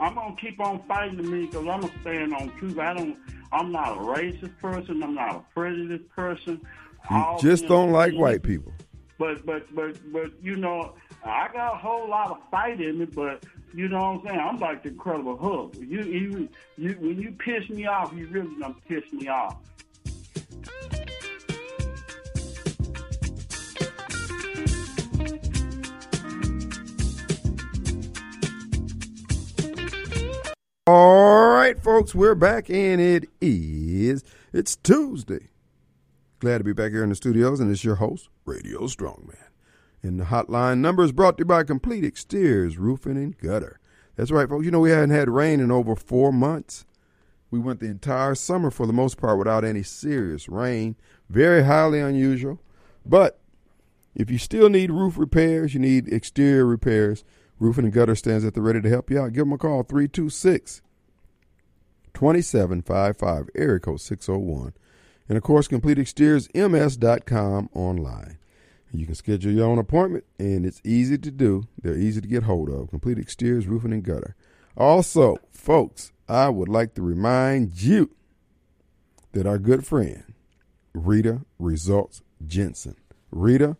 I'm going to keep on fighting me because I'm going to stand on truth. I don't, I'm not a racist person. I'm not a prejudiced person. You all just don't like white people. But, but, but, but, you know, I got a whole lot of fight in me, but you know what I'm saying? I'm like the Incredible Hulk. You, you, you, when you piss me off, you really gonna piss me off. All right, folks, we're back, and it is, it's Tuesday. Glad to be back here in the studios, and it's your host, Radio Strongman. And the hotline number is brought to you by Complete Exteriors, Roofing and Gutter. That's right, folks. You know, we hadn't had rain in over four months. We went the entire summer, for the most part, without any serious rain. Very highly unusual. But if you still need roof repairs, you need exterior repairs, Roofing and Gutter stands at the ready to help you out. Give them a call, three two six, two seven five five, area code six oh one. And, of course, Complete Exteriors M S dot com online. You can schedule your own appointment, and it's easy to do. They're easy to get hold of. Complete Exteriors, Roofing and Gutter. Also, folks, I would like to remind you that our good friend, Rita Results Jensen. Rita,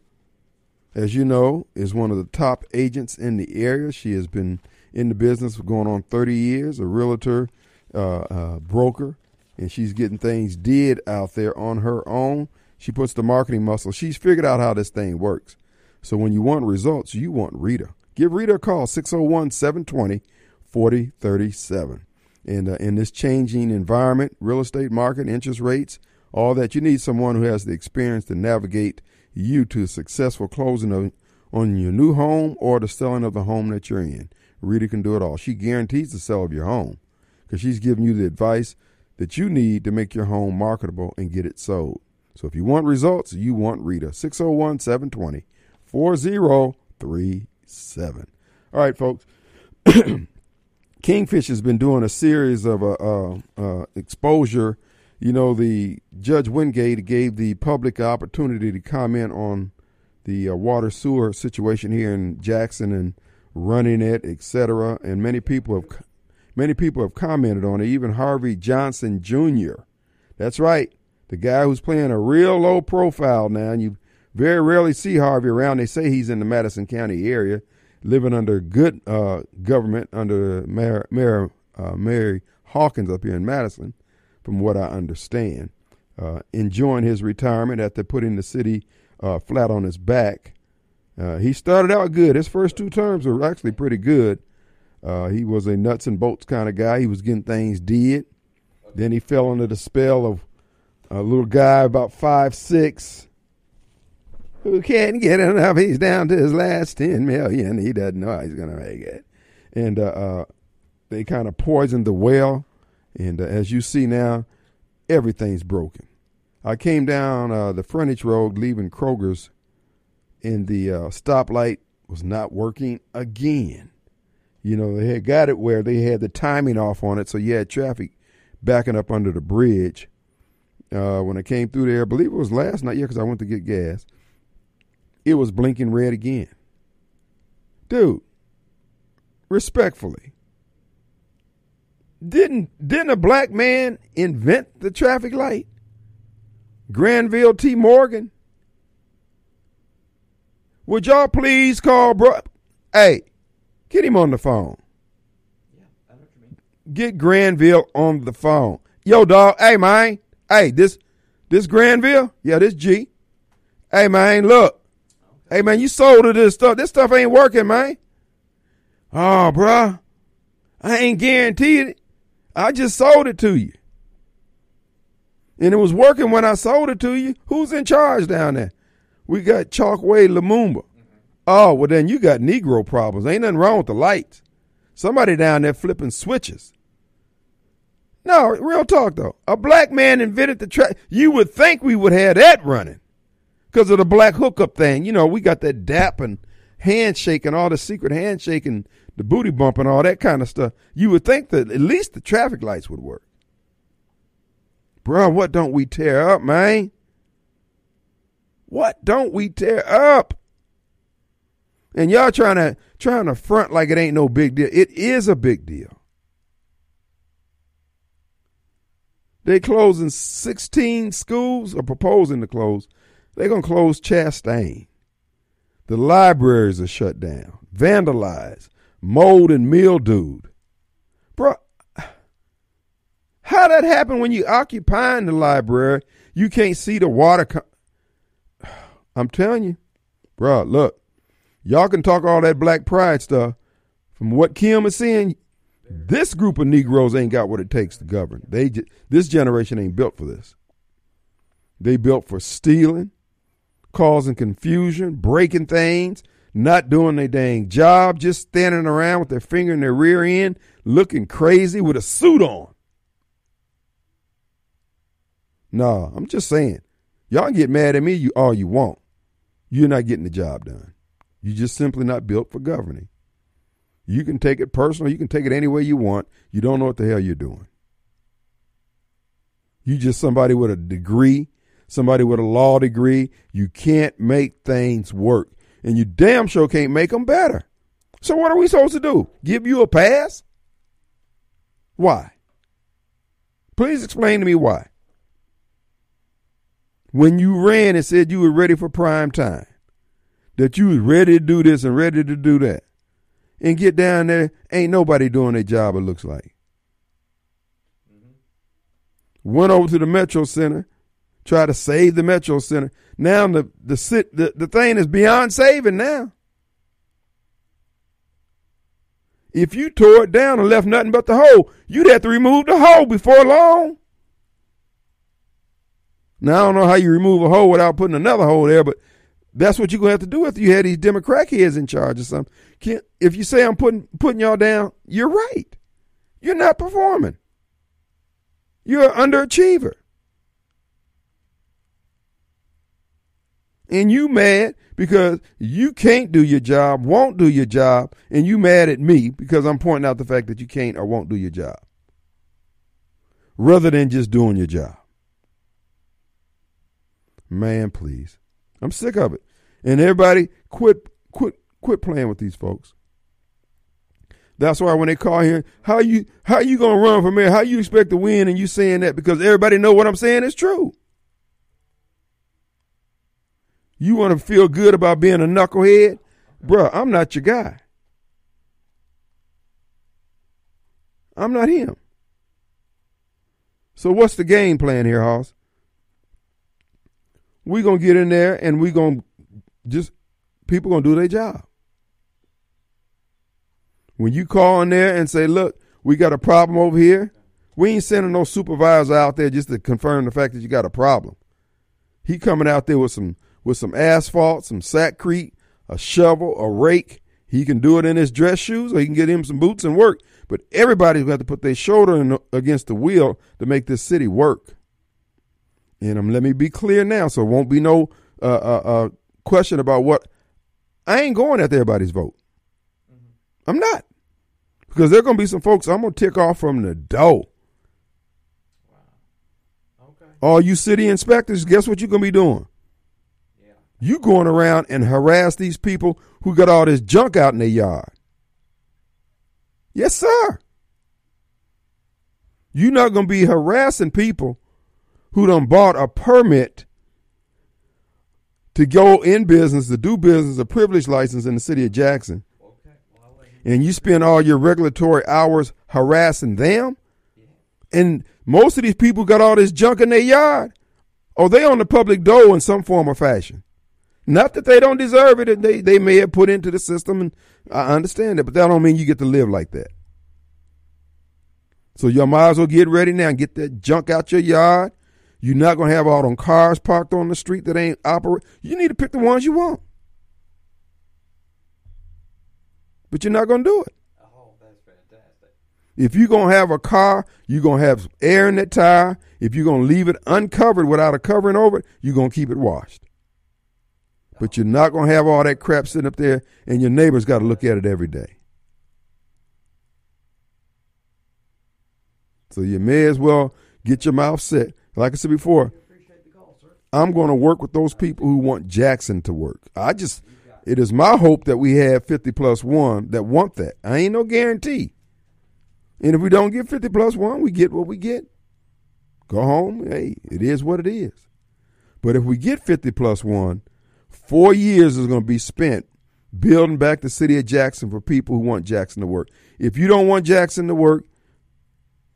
as you know, is one of the top agents in the area. She has been in the business for going on thirty years, a realtor, uh, uh, broker, and she's getting things did out there on her own. She puts the marketing muscle. She's figured out how this thing works. So when you want results, you want Rita. Give Rita a call, six oh one, seven two zero, four zero three seven. And uh, in this changing environment, real estate market, interest rates, all that, you need someone who has the experience to navigate you to a successful closing of, on your new home or the selling of the home that you're in. Rita can do it all. She guarantees the sale of your home because she's giving you the advice that you need to make your home marketable and get it sold. So if you want results, you want Rita. six oh one, seven two zero, four zero three seven. All right, folks. Kingfish has been doing a series of uh, uh, uh, exposure. You know, the Judge Wingate gave the public opportunity to comment on the uh, water sewer situation here in Jackson and running it, et cetera. And many people have many people have commented on it. Even Harvey Johnson Junior That's right, the guy who's playing a real low profile now. And you very rarely see Harvey around. They say he's in the Madison County area, living under good uh, government under Mayor Mayor uh, Mary Hawkins up here in Madison. From what I understand, uh, enjoying his retirement after putting the city uh, flat on his back. Uh, he started out good. His first two terms were actually pretty good. Uh, he was a nuts and bolts kind of guy. He was getting things did. Then he fell under the spell of a little guy about five six who can't get enough. He's down to his last ten million. He doesn't know how he's going to make it. And uh, uh, they kind of poisoned the well. And uh, as you see now, everything's broken. I came down uh, the frontage road leaving Kroger's, and the uh, stoplight was not working again. You know, they had got it where they had the timing off on it, so you had traffic backing up under the bridge. Uh, when I came through there, I believe it was last night, yeah, because I went to get gas, it was blinking red again. Dude, respectfully. Didn't didn't a black man invent the traffic light? Granville T. Morgan. Would y'all please call bro? Hey, get him on the phone. Yeah, I know what you mean. Get Granville on the phone. Yo, dog. Hey, man. Hey, this this Granville. Yeah, this G. Hey, man. Look. Okay. Hey, man. You sold to this stuff. This stuff ain't working, man. Oh, bro. I ain't guaranteed it. I just sold it to you. And it was working when I sold it to you. Who's in charge down there? We got Chokwe Lumumba. Mm-hmm. Oh, well, then you got Negro problems. Ain't nothing wrong with the lights. Somebody down there flipping switches. No, real talk, though. A black man invented the track. You would think we would have that running because of the black hookup thing. You know, we got that dap and handshake and all the secret handshake and the booty bump and all that kind of stuff. You would think that at least the traffic lights would work. Bro, what don't we tear up, man? What don't we tear up? And y'all trying to trying to front like it ain't no big deal. It is a big deal. They closing sixteen schools, or proposing to close. They're going to close Chastain. The libraries are shut down, vandalized, mold and mildewed. Bro, how that happen when you occupying the library? You can't see the water. Com- I'm telling you, bro, look, y'all can talk all that black pride stuff. From what Kim is saying, this group of Negroes ain't got what it takes to govern. They just, this generation ain't built for this. They built for stealing, causing confusion, breaking things, not doing their dang job, just standing around with their finger in their rear end, looking crazy with a suit on. No, I'm just saying, y'all can get mad at me you all you want. You're not getting the job done. You're just simply not built for governing. You can take it personal. You can take it any way you want. You don't know what the hell you're doing. You just somebody with a degree, somebody with a law degree. You can't make things work, and you damn sure can't make them better. So what are we supposed to do? Give you a pass? Why? Please explain to me why. When you ran and said you were ready for prime time, that you was ready to do this and ready to do that, and get down there, ain't nobody doing their job, it looks like. Went over to the Metro Center, tried to save the Metro Center. Now the the sit the, the thing is beyond saving now. If you tore it down and left nothing but the hole, you'd have to remove the hole before long. Now, I don't know how you remove a hole without putting another hole there, but that's what you're going to have to do if you had these Democrat heads in charge or something. Can't, if you say I'm putting putting y'all down, you're right. You're not performing. You're an underachiever. And you mad because you can't do your job, won't do your job, and you mad at me because I'm pointing out the fact that you can't or won't do your job, rather than just doing your job. Man, please. I'm sick of it. And everybody, quit quit, quit playing with these folks. That's why when they call here, how you how you going to run for mayor? How you expect to win? And you saying that because everybody know what I'm saying is true. You want to feel good about being a knucklehead? Bruh, I'm not your guy. I'm not him. So what's the game plan here, Hoss? We're going to get in there and we're going to just, people going to do their job. When you call in there and say, look, we got a problem over here, we ain't sending no supervisor out there just to confirm the fact that you got a problem. He coming out there with some with some asphalt, some sackcrete, a shovel, a rake. He can do it in his dress shoes, or he can get him some boots and work. But everybody's got to put their shoulder in, against the wheel to make this city work. And um, let me be clear now, so it won't be no uh, uh, uh, question about what. I ain't going after everybody's vote. I'm not. Because there are going to be some folks I'm going to tick off from the door. Wow. Okay. All you city inspectors, guess what you're going to be doing? Yeah. You going around and harass these people who got all this junk out in their yard. Yes, sir. You're not going to be harassing people who done bought a permit to go in business, to do business, a privilege license in the city of Jackson. Okay. Well, and you spend all your regulatory hours harassing them. Yeah. And most of these people got all this junk in their yard. Or they on the public dole in some form or fashion. Not that they don't deserve it. They, they may have put into the system, and I understand that, but that don't mean you get to live like that. So you might as well get ready now and get that junk out your yard. You're not going to have all them cars parked on the street that ain't operate. You need to pick the ones you want. But you're not going to do it. Oh, that's fantastic. If you're going to have a car, you're going to have air in that tire. If you're going to leave it uncovered without a covering over it, you're going to keep it washed. Oh. But you're not going to have all that crap sitting up there, and your neighbor's got to look at it every day. So you may as well get your mouth set. like I said before, I'm going to work with those people who want Jackson to work. I just, it is my hope that we have fifty plus one that want that. I ain't no guarantee. And if we don't get fifty plus one, we get what we get. Go home. Hey, it is what it is. But if we get fifty plus one, four years is going to be spent building back the city of Jackson for people who want Jackson to work. If you don't want Jackson to work,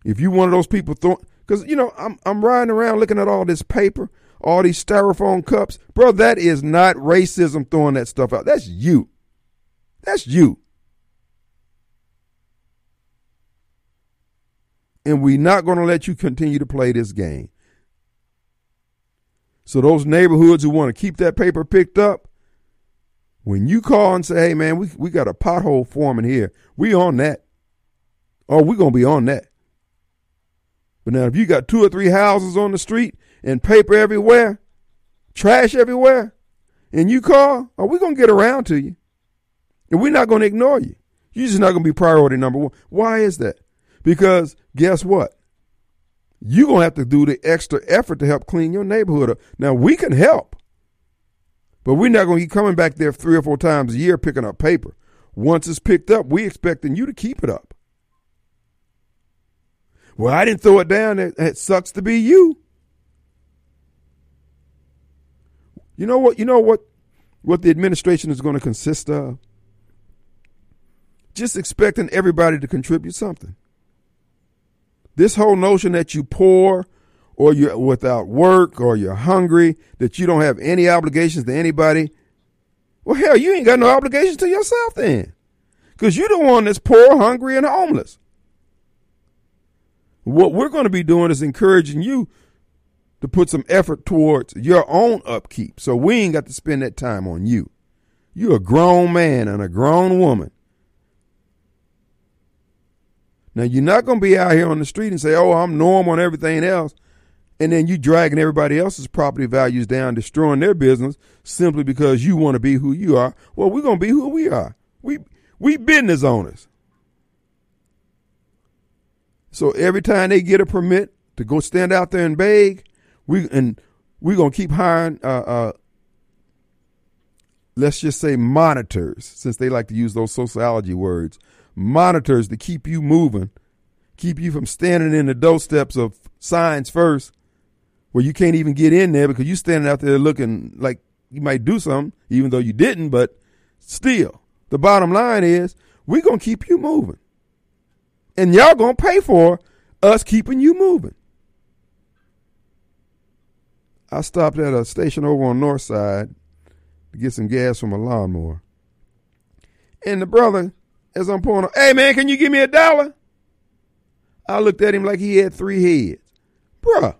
if you one of those people throwing, because, you know, I'm I'm riding around looking at all this paper, all these styrofoam cups. Bro, that is not racism throwing that stuff out. That's you. That's you. And we're not going to let you continue to play this game. So those neighborhoods who want to keep that paper picked up, when you call and say, hey, man, we we got a pothole forming here, we on that. Or we're going to be on that. But now if you got two or three houses on the street and paper everywhere, trash everywhere, and you call, oh, we're going to get around to you. And we're not going to ignore you. You're just not going to be priority number one. Why is that? Because guess what? You're going to have to do the extra effort to help clean your neighborhood up. Now, we can help, but we're not going to keep coming back there three or four times a year picking up paper. Once it's picked up, we're expecting you to keep it up. Well, I didn't throw it down. It, it sucks to be you. You know what? You know what? What the administration is going to consist of? Just expecting everybody to contribute something. This whole notion that you're poor or you're without work or you're hungry, that you don't have any obligations to anybody. Well, hell, you ain't got no obligations to yourself then, because you're the one that's poor, hungry, and homeless. What we're going to be doing is encouraging you to put some effort towards your own upkeep, so we ain't got to spend that time on you. You're a grown man and a grown woman. Now, you're not going to be out here on the street and say, oh, I'm normal on everything else, and then you dragging everybody else's property values down, destroying their business simply because you want to be who you are. Well, we're going to be who we are. We we business owners. So every time they get a permit to go stand out there and beg, we, and we're going to keep hiring, uh, uh, let's just say monitors, since they like to use those sociology words, monitors to keep you moving, keep you from standing in the doorsteps of signs first where you can't even get in there because you standing out there looking like you might do something, even though you didn't. But still, the bottom line is we're going to keep you moving, and y'all going to pay for us keeping you moving. I stopped at a station over on North Side to get some gas from a lawnmower, and the brother, as I'm pulling up, hey, man, can you give me a dollar? I looked at him like he had three heads. Bruh,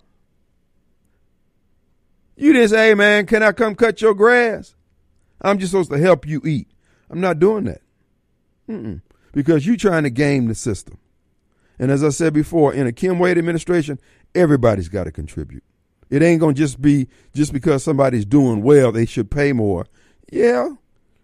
you didn't say, hey, man, can I come cut your grass? I'm just supposed to help you eat. I'm not doing that. Mm-mm. Because you're trying to game the system. And as I said before, in a Kim Wade administration, everybody's got to contribute. It ain't going to just be just because somebody's doing well, they should pay more. Yeah.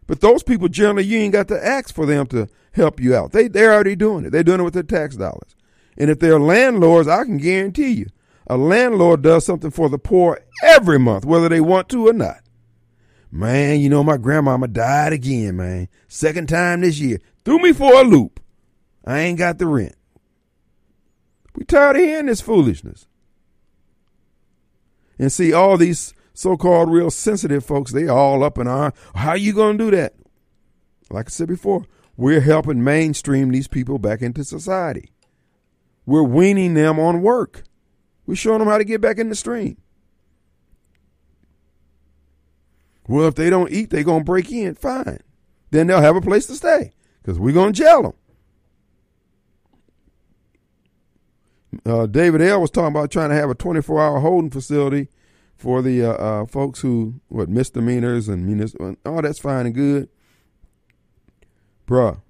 But those people, generally, you ain't got to ask for them to help you out. They, they're already doing it. They're doing it with their tax dollars. And if they're landlords, I can guarantee you, a landlord does something for the poor every month, whether they want to or not. Man, you know, my grandmama died again, man. Second time this year. Threw me for a loop. I ain't got the rent. We tired of hearing this foolishness. And see, all these so-called real sensitive folks, they all up in arms. How you going to do that? Like I said before, we're helping mainstream these people back into society. We're weaning them on work. We're showing them how to get back in the stream. Well, if they don't eat, they're going to break in. Fine. Then they'll have a place to stay, because we're going to jail them. Uh, David L. was talking about trying to have a twenty-four hour holding facility for the uh, uh, folks who, what, misdemeanors and municipal, oh, that's fine and good. Bruh,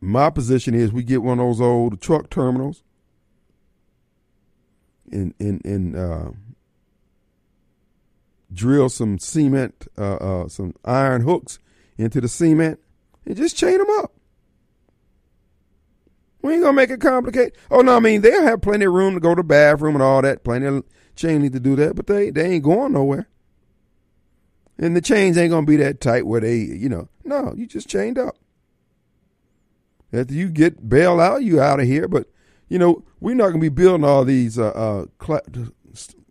my position is we get one of those old truck terminals and, and, and uh, drill some cement, uh, uh, some iron hooks into the cement and just chain them up. We ain't going to make it complicated. Oh, no, I mean, they'll have plenty of room to go to the bathroom and all that. Plenty of chain need to do that, but they, they ain't going nowhere. And the chains ain't going to be that tight where they, you know. No, you just chained up. After you get bail out, you out of here. But, you know, we're not going to be building all these, uh, uh cl-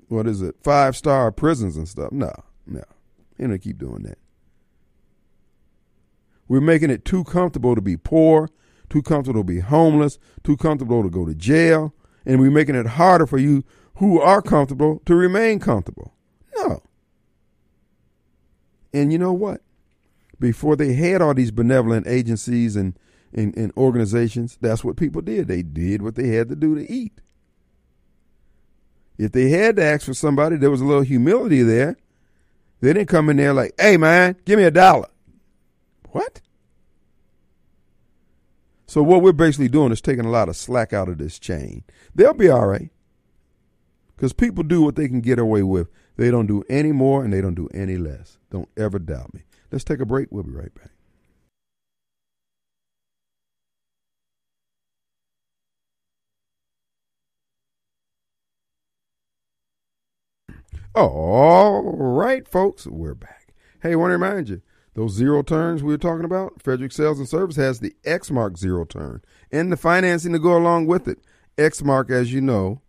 what is it, five-star prisons and stuff. No, no. Ain't going to keep doing that. We're making it too comfortable to be poor, too comfortable to be homeless, too comfortable to go to jail, and we're making it harder for you who are comfortable to remain comfortable. No. And you know what? Before they had all these benevolent agencies and, and, and organizations, that's what people did. They did what they had to do to eat. If they had to ask for somebody, there was a little humility there. They didn't come in there like, hey, man, give me a dollar. What? So what we're basically doing is taking a lot of slack out of this chain. They'll be all right. Because people do what they can get away with. They don't do any more and they don't do any less. Don't ever doubt me. Let's take a break. We'll be right back. All right, folks, we're back. Hey, I want to remind you, those zero turns we were talking about, Frederick Sales and Service has the Exmark zero turn and the financing to go along with it. Exmark, as you know,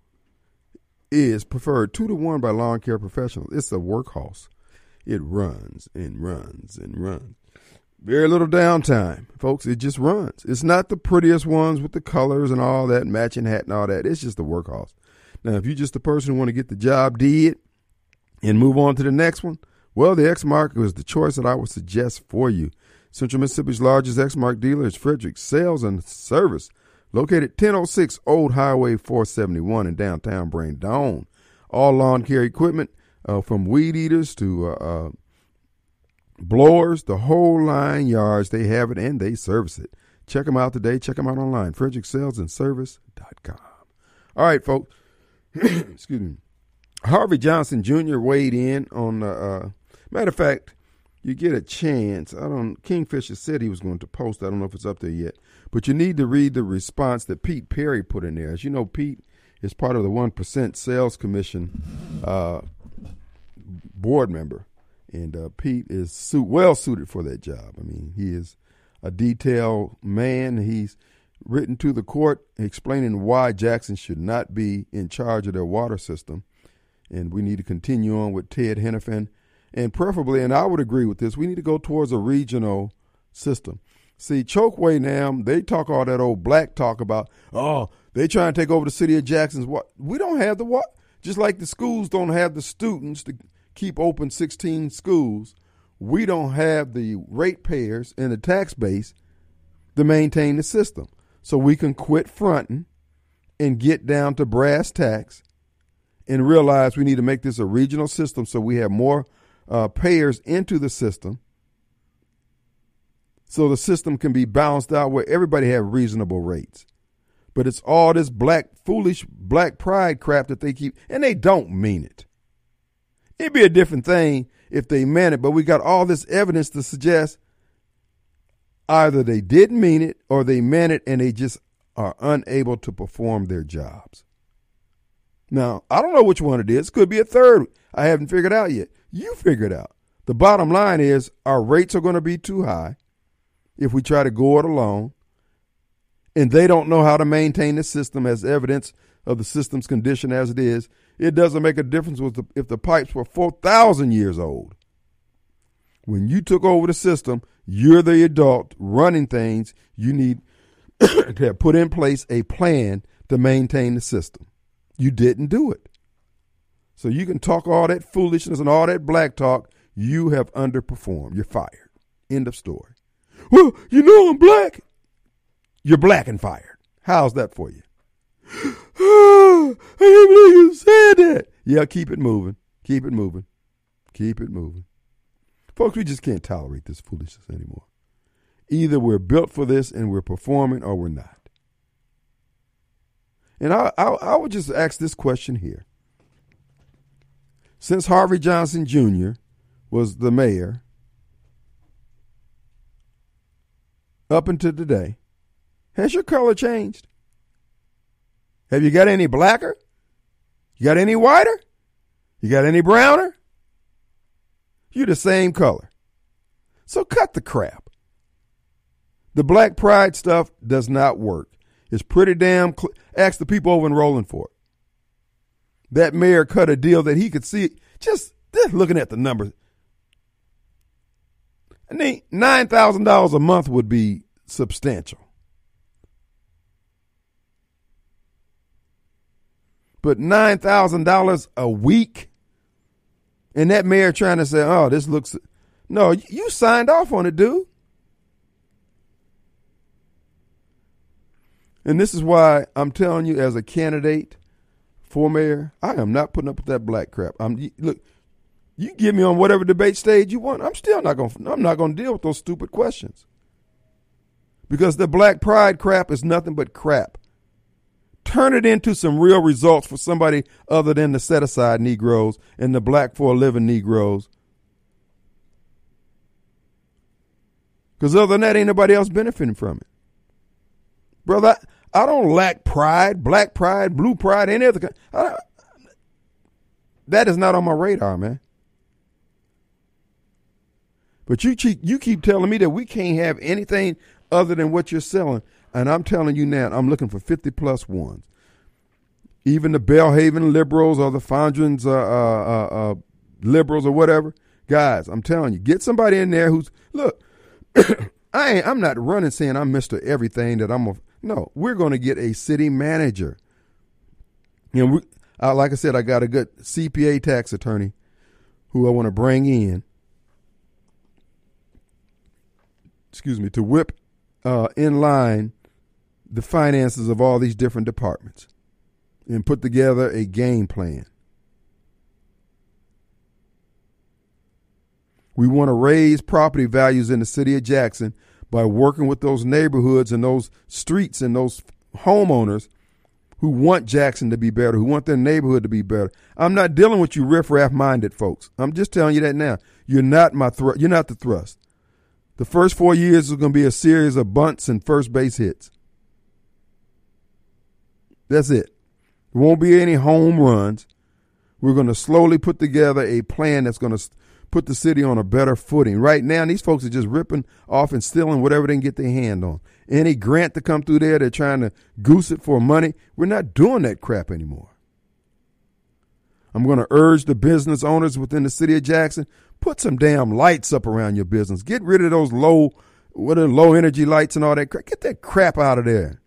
is preferred two to one by lawn care professionals. It's a workhorse. It runs and runs and runs. Very little downtime, folks. It just runs. It's not the prettiest ones with the colors and all that, matching hat and all that. It's just a workhorse. Now, if you're just the person who want to get the job did and move on to the next one, well, the Exmark is the choice that I would suggest for you. Central Mississippi's largest Exmark dealer is Frederick Sales and Service, located ten oh six Old Highway four seventy-one in downtown Brandon. All lawn care equipment, uh, from weed eaters to uh, uh, blowers, the whole line yards, they have it and they service it. Check them out today. Check them out online, frederick sales and service dot com. All right, folks. Excuse me. Harvey Johnson Junior weighed in on... Uh, uh, Matter of fact, you get a chance. I don't. Kingfish said he was going to post. I don't know if it's up there yet. But you need to read the response that Pete Perry put in there. As you know, Pete is part of the one percent Sales Commission uh, board member. And uh, Pete is su- well suited for that job. I mean, he is a detailed man. He's written to the court explaining why Jackson should not be in charge of their water system. And we need to continue on with Ted Hennepin. And preferably, and I would agree with this, we need to go towards a regional system. See, Chokwe now, they talk all that old black talk about, oh, they trying to take over the city of Jackson's water. We don't have the water. Just like the schools don't have the students to keep open sixteen schools, we don't have the ratepayers and the tax base to maintain the system. So we can quit fronting and get down to brass tacks and realize we need to make this a regional system so we have more Uh, payers into the system so the system can be balanced out where everybody have reasonable rates. But it's all this black, foolish, black pride crap that they keep, and they don't mean it. It'd be a different thing if they meant it, but we got all this evidence to suggest either they didn't mean it or they meant it and they just are unable to perform their jobs. Now, I don't know which one it is. Could be a third. I haven't figured out yet. You figure it out. The bottom line is our rates are going to be too high if we try to go it alone, and they don't know how to maintain the system as evidence of the system's condition as it is. It doesn't make a difference with the, if the pipes were four thousand years old. When you took over the system, you're the adult running things. You need to have put in place a plan to maintain the system. You didn't do it. So you can talk all that foolishness and all that black talk. You have underperformed. You're fired. End of story. Well, you know I'm black. You're black and fired. How's that for you? Oh, I can't believe you said that. Yeah, keep it moving. Keep it moving. Keep it moving. Folks, we just can't tolerate this foolishness anymore. Either we're built for this and we're performing or we're not. And I, I, I would just ask this question here. Since Harvey Johnson Junior was the mayor, up until today, has your color changed? Have you got any blacker? You got any whiter? You got any browner? You're the same color. So cut the crap. The black pride stuff does not work. It's pretty damn cl- ask the people over in Rolling Fork. That mayor cut a deal that he could see. Just, just looking at the numbers. I mean, nine thousand dollars a month would be substantial. But nine thousand dollars a week? And that mayor trying to say, oh, this looks... No, you signed off on it, dude. And this is why I'm telling you, as a candidate for mayor, I am not putting up with that black crap. I'm look, you get me on whatever debate stage you want. I'm still not going. I'm not going to deal with those stupid questions, because the black pride crap is nothing but crap. Turn it into some real results for somebody other than the set aside Negroes and the black for a living Negroes. Because other than that, ain't nobody else benefiting from it. Brother, I, I don't lack pride, black pride, blue pride, any other kind. I, that is not on my radar, man. But you, you keep telling me that we can't have anything other than what you're selling. And I'm telling you now, I'm looking for fifty plus ones. Even the Bellhaven liberals or the Fondren's uh, uh, uh, uh, liberals or whatever. Guys, I'm telling you, get somebody in there who's, look, I ain't, I'm not running saying I'm Mister Everything that I'm a, no, we're going to get a city manager. You know, we, I, like I said, I got a good C P A tax attorney who I want to bring in, excuse me, to whip uh, in line the finances of all these different departments and put together a game plan. We want to raise property values in the city of Jackson by working with those neighborhoods and those streets and those homeowners who want Jackson to be better, who want their neighborhood to be better. I'm not dealing with you riffraff-minded folks. I'm just telling you that now. You're not my thr- You're not the thrust. The first four years is going to be a series of bunts and first base hits. That's it. There won't be any home runs. We're going to slowly put together a plan that's going to st- put the city on a better footing. Right now, these folks are just ripping off and stealing whatever they can get their hand on. Any grant to come through there, they're trying to goose it for money. We're not doing that crap anymore. I'm going to urge the business owners within the city of Jackson, put some damn lights up around your business. Get rid of those low, what are low energy lights and all that crap. Get that crap out of there.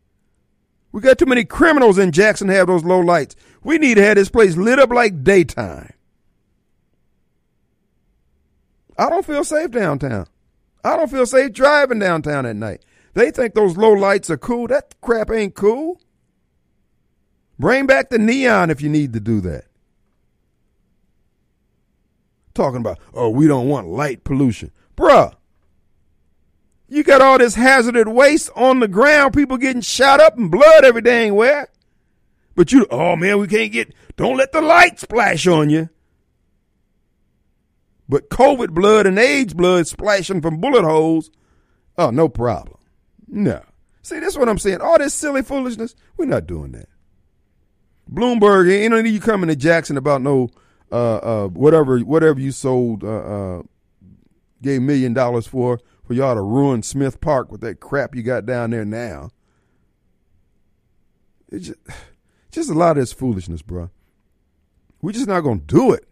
We got too many criminals in Jackson to have those low lights. We need to have this place lit up like daytime. I don't feel safe downtown. I don't feel safe driving downtown at night. They think those low lights are cool. That crap ain't cool. Bring back the neon if you need to do that. Talking about, oh, we don't want light pollution. Bruh, you got all this hazardous waste on the ground, people getting shot up and blood every dang where. But you, oh, man, we can't get, don't let the light splash on you. But COVID blood and AIDS blood splashing from bullet holes, oh, no problem. No. See, that's what I'm saying. All this silly foolishness, we're not doing that. Bloomberg, ain't any of you coming to Jackson about no uh, uh, whatever whatever you sold, uh, uh, gave a million dollars for, for y'all to ruin Smith Park with that crap you got down there now. It's just, just a lot of this foolishness, bro. We're just not going to do it.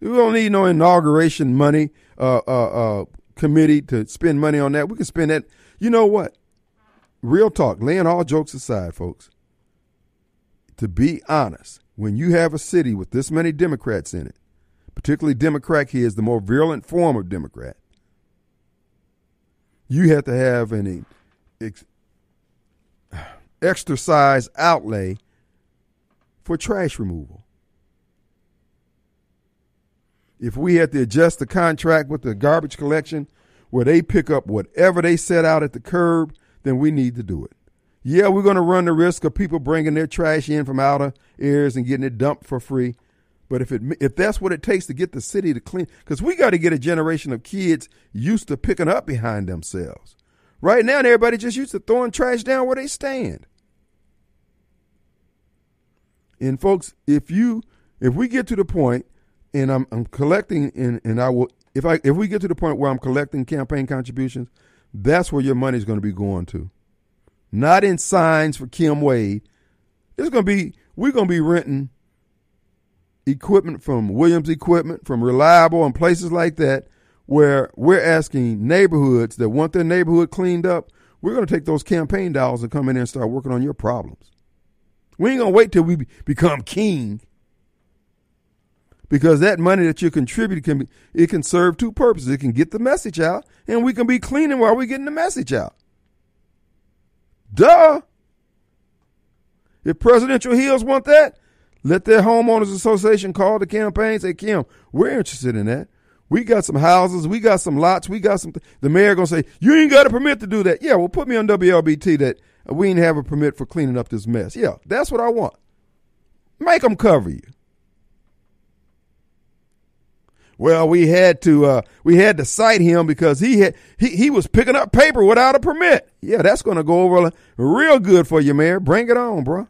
We don't need no inauguration money uh, uh, uh, committee to spend money on that. We can spend that. You know what? Real talk, laying all jokes aside, folks. To be honest, when you have a city with this many Democrats in it, particularly Democrat here is the more virulent form of Democrat, you have to have an ex- extra size outlay for trash removal. If we had to adjust the contract with the garbage collection where they pick up whatever they set out at the curb, then we need to do it. Yeah, we're going to run the risk of people bringing their trash in from outer areas and getting it dumped for free. But if it if that's what it takes to get the city to clean, because we got to get a generation of kids used to picking up behind themselves. Right now, everybody just used to throwing trash down where they stand. And folks, if you, if we get to the point, and I'm, I'm collecting, and, and I will, if I, if we get to the point where I'm collecting campaign contributions, that's where your money is going to be going to. Not in signs for Kim Wade. It's going to be, we're going to be renting equipment from Williams Equipment, from Reliable, and places like that, where we're asking neighborhoods that want their neighborhood cleaned up, we're going to take those campaign dollars and come in there and start working on your problems. We ain't going to wait till we be, become king. Because that money that you contribute, can be, it can serve two purposes. It can get the message out, and we can be cleaning while we're getting the message out. Duh. If Presidential Hills want that, let their homeowners association call the campaign, say, Kim, we're interested in that. We got some houses, we got some lots, we got some. Th- the mayor going to say, you ain't got a permit to do that. Yeah, well, put me on W L B T that we ain't have a permit for cleaning up this mess. Yeah, that's what I want. Make them cover you. Well, we had to uh, we had to cite him because he had he, he was picking up paper without a permit. Yeah, that's going to go over real good for you, mayor. Bring it on, bro,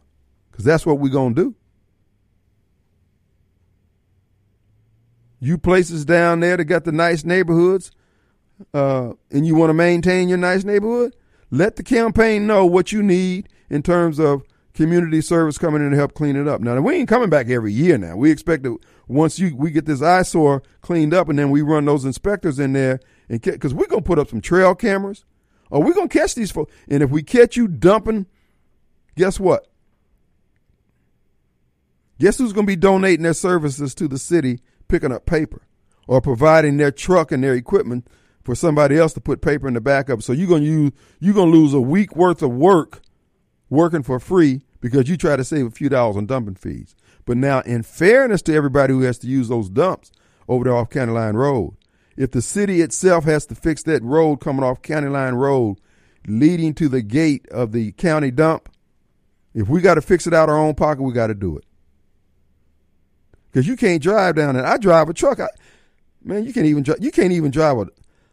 because that's what we're going to do. You places down there that got the nice neighborhoods, uh, and you want to maintain your nice neighborhood, let the campaign know what you need in terms of community service coming in to help clean it up. Now, we ain't coming back every year now. We expect that once you we get this eyesore cleaned up and then we run those inspectors in there, and because we're going to put up some trail cameras, or we're going to catch these folks. And if we catch you dumping, guess what? Guess who's going to be donating their services to the city, picking up paper or providing their truck and their equipment for somebody else to put paper in the back of. So you're going to use, you're going to lose a week worth of work working for free because you try to save a few dollars on dumping fees. But now, in fairness to everybody who has to use those dumps over there off County Line Road, if the city itself has to fix that road coming off County Line Road leading to the gate of the county dump, if we got to fix it out of our own pocket, we got to do it. Because you can't drive down there. I drive a truck. I, man, you can't even drive, you can't even drive a,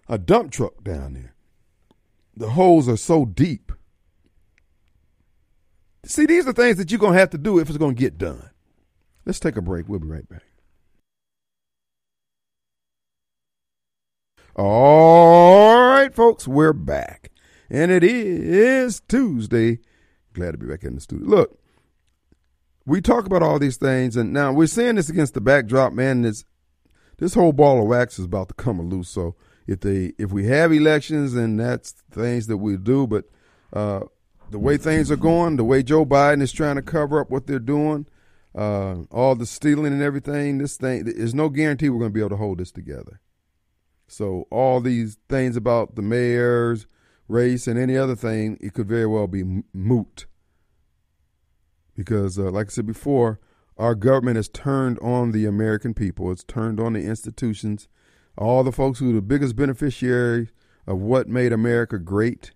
a dump truck down there. The holes are so deep. See, these are things that you're going to have to do if it's going to get done. Let's take a break. We'll be right back. All right, folks, we're back. And it is Tuesday. Glad to be back in the studio. Look. We talk about all these things, and now we're seeing this against the backdrop, man. This this whole ball of wax is about to come loose. So if they if we have elections, and that's things that we do, but uh, the way things are going, the way Joe Biden is trying to cover up what they're doing, uh, all the stealing and everything, this thing, there's no guarantee we're going to be able to hold this together. So all these things about the mayor's race and any other thing, it could very well be moot. Because, uh, like I said before, our government has turned on the American people. It's turned on the institutions, all the folks who are the biggest beneficiaries of what made America great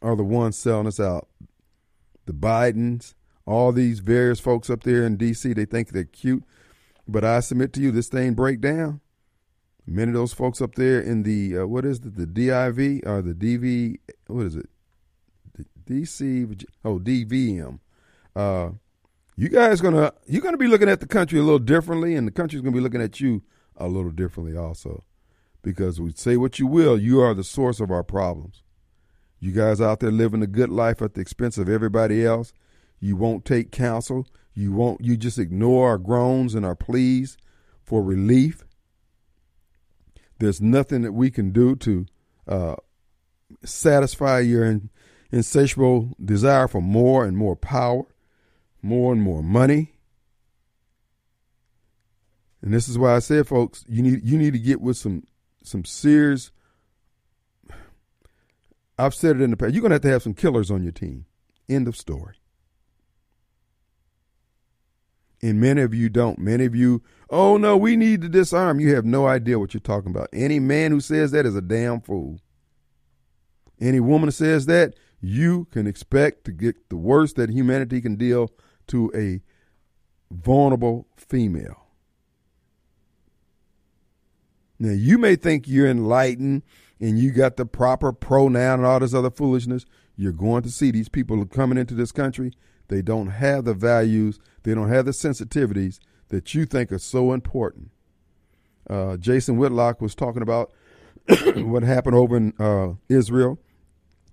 are the ones selling us out. The Bidens, all these various folks up there in D C, they think they're cute. But I submit to you, this thing break down. Many of those folks up there in the, uh, what is it, the D I V or the D V, what is it? D C, oh, D V M. Uh, you guys gonna you're gonna be looking at the country a little differently, and the country's gonna be looking at you a little differently also, because we say what you will, you are the source of our problems. You guys out there living a good life at the expense of everybody else. You won't take counsel. You won't. You just ignore our groans and our pleas for relief. There's nothing that we can do to uh, satisfy your. In, insatiable desire for more and more power, more and more money. And this is why I said, folks, you need you need to get with some some serious. I've said it in the past. You're going to have to have some killers on your team. End of story. And many of you don't. Many of you, oh, no, we need to disarm. You have no idea what you're talking about. Any man who says that is a damn fool. Any woman who says that, you can expect to get the worst that humanity can deal to a vulnerable female. Now, you may think you're enlightened and you got the proper pronoun and all this other foolishness. You're going to see these people coming into this country. They don't have the values. They don't have the sensitivities that you think are so important. Uh, Jason Whitlock was talking about what happened over in uh, Israel,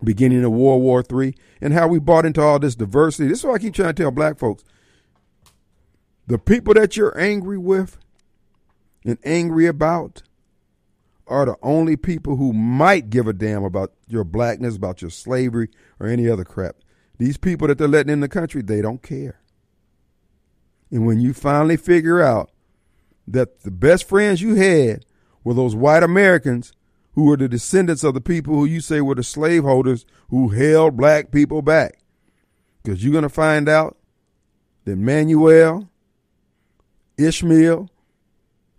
beginning of World War Three, and how we bought into all this diversity. This is why I keep trying to tell black folks, the people that you're angry with and angry about are the only people who might give a damn about your blackness, about your slavery, or any other crap. These people that they're letting in the country, they don't care. And when you finally figure out that the best friends you had were those white Americans who were the descendants of the people who you say were the slaveholders who held black people back. Because you're going to find out that Manuel, Ishmael,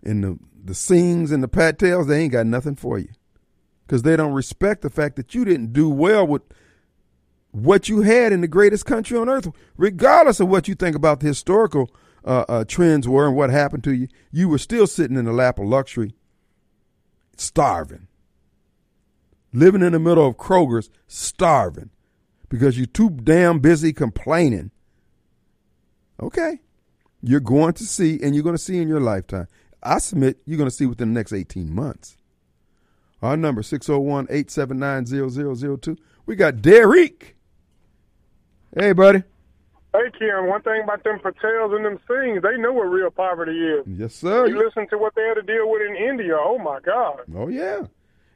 and the, the Sings and the Patels, they ain't got nothing for you. Because they don't respect the fact that you didn't do well with what you had in the greatest country on earth. Regardless of what you think about the historical uh, uh, trends were and what happened to you, you were still sitting in the lap of luxury, starving. Living in the middle of Kroger's, starving. Because you're too damn busy complaining. Okay. You're going to see, and you're going to see in your lifetime. I submit you're going to see within the next eighteen months. Our number, six oh one, eight seven nine, zero zero zero two. We got Derek. Hey, buddy. Hey, Kieran, one thing about them Patels and them Sings, they know what real poverty is. Yes, sir. You listen to what they had to deal with in India. Oh, my God. Oh, yeah.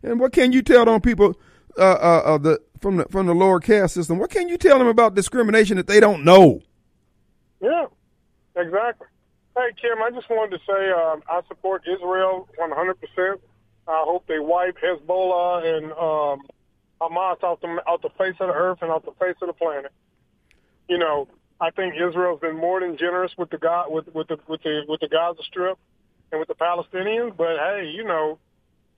And what can you tell them people uh, uh, uh, the, from the from the lower caste system? What can you tell them about discrimination that they don't know? Yeah, exactly. Hey, Kim, I just wanted to say uh, I support Israel one hundred percent. I hope they wipe Hezbollah and um, Hamas out the, out the face of the earth and out the face of the planet. You know, I think Israel's been more than generous with the God, with, with the with the with the Gaza Strip and with the Palestinians. But hey, you know,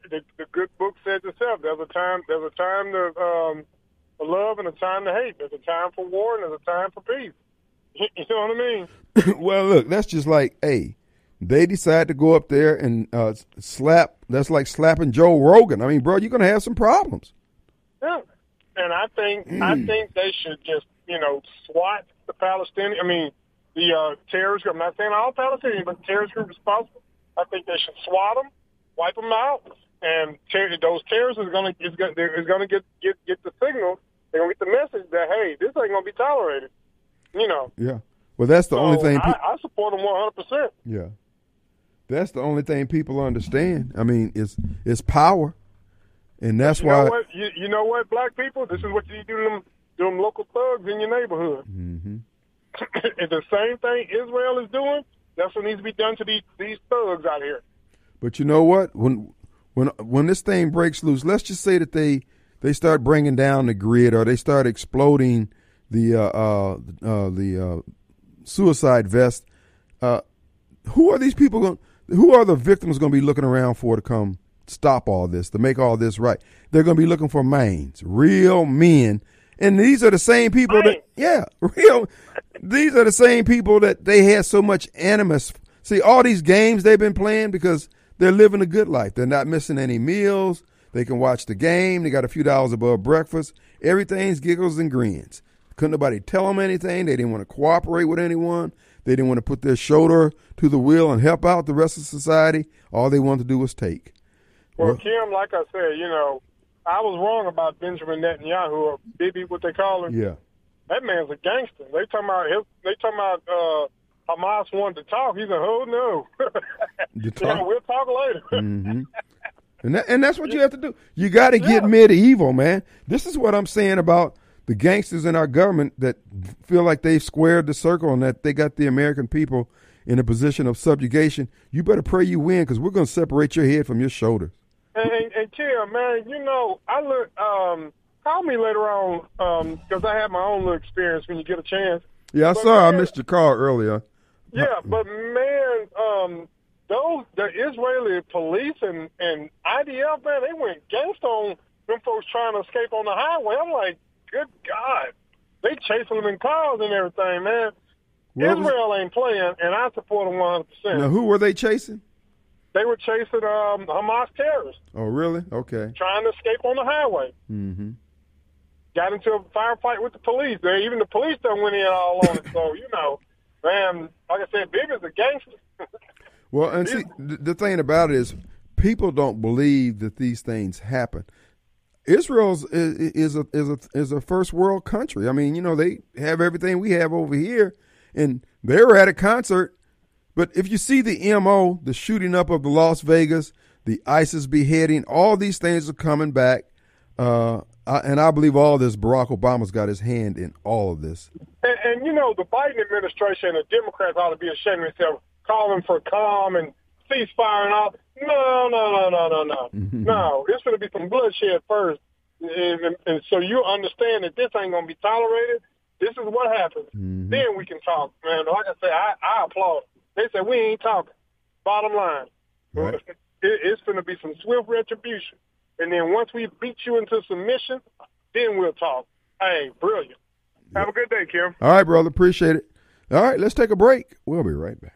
the, the good book says itself. There's a time. There's a time to um, love and a time to hate. There's a time for war and there's a time for peace. You know what I mean? Well, look, that's just like, hey, they decide to go up there and uh, slap. That's like slapping Joe Rogan. I mean, bro, you're going to have some problems. Yeah, and I think mm. I think they should just, you know, swat the Palestinian. I mean, the uh, terrorist group. I'm not saying all Palestinians, but the terrorist group is possible. I think they should swat them, wipe them out, and ter- those terrorists is going to is going to get get get the signal. They're going to get the message that hey, this ain't going to be tolerated. You know. Yeah. Well, that's the so only thing. Pe- I, I support them one hundred percent. Yeah. That's the only thing people understand. I mean, it's it's power, and that's you why. Know what? You, you know what, black people, this is what you do to them, to them local thugs in your neighborhood. Mm-hmm. It's the same thing Israel is doing. That's what needs to be done to these these thugs out here. But you know what? When when when this thing breaks loose, let's just say that they they start bringing down the grid, or they start exploding the uh, uh, uh, the uh, suicide vest. Uh, who are these people going? Who are the victims going to be looking around for to come stop all this, to make all this right? They're going to be looking for mains, real men. And these are the same people that, yeah, real. These are the same people that they had so much animus. See, all these games they've been playing because they're living a good life. They're not missing any meals. They can watch the game. They got a few dollars above breakfast. Everything's giggles and grins. Couldn't nobody tell them anything. They didn't want to cooperate with anyone. They didn't want to put their shoulder to the wheel and help out the rest of society. All they wanted to do was take. Well, well Kim, like I said, you know, I was wrong about Benjamin Netanyahu or Bibi, what they call him. Yeah, that man's a gangster. They talking about his, they talking about uh, Hamas wanted to talk. He's a oh no. You talk? Yeah, we'll talk later. Mm-hmm. And that, and that's what you have to do. You got to get yeah. medieval, man. This is what I'm saying about the gangsters in our government that feel like they've squared the circle and that they got the American people in a position of subjugation. You better pray you win, because we're going to separate your head from your shoulders. And, and, and Kim, man, you know, I look, um, call me later on, um, because I had my own little experience when you get a chance. Yeah, I but saw man, I missed your call earlier. Yeah, but man, um, those, the Israeli police and, and I D F, man, they went gangsta on them folks trying to escape on the highway. I'm like, good God. They chasing them in cars and everything, man. What Israel was... ain't playing, and I support them one hundred percent. Now, who were they chasing? They were chasing um, Hamas terrorists. Oh, really? Okay. Trying to escape on the highway. Mm-hmm. got into a firefight with the police. They, even the police done went in all on it. So, you know, man, like I said, Bibby's a gangster. Well, and see, the thing about it is people don't believe that these things happen. Israel is, is a is a is a first world country. I mean, you know, they have everything we have over here, and they were at a concert. But if you see the M O, the shooting up of the Las Vegas, the ISIS beheading, all these things are coming back. Uh, I, and I believe all this, Barack Obama's got his hand in all of this. And, and you know, the Biden administration, the Democrats ought to be ashamed of themselves, calling for calm and ceasefire and all. No, no, no, no, no, no. Mm-hmm. No, it's going to be some bloodshed first. And, and, and so you understand that this ain't going to be tolerated. This is what happens. Mm-hmm. Then we can talk, man. Like I said, I, I applaud. They said, we ain't talking. Bottom line, right. it, it's going to be some swift retribution. And then once we beat you into submission, then we'll talk. Hey, brilliant. Yep. Have a good day, Kim. All right, brother. Appreciate it. All right, let's take a break. We'll be right back.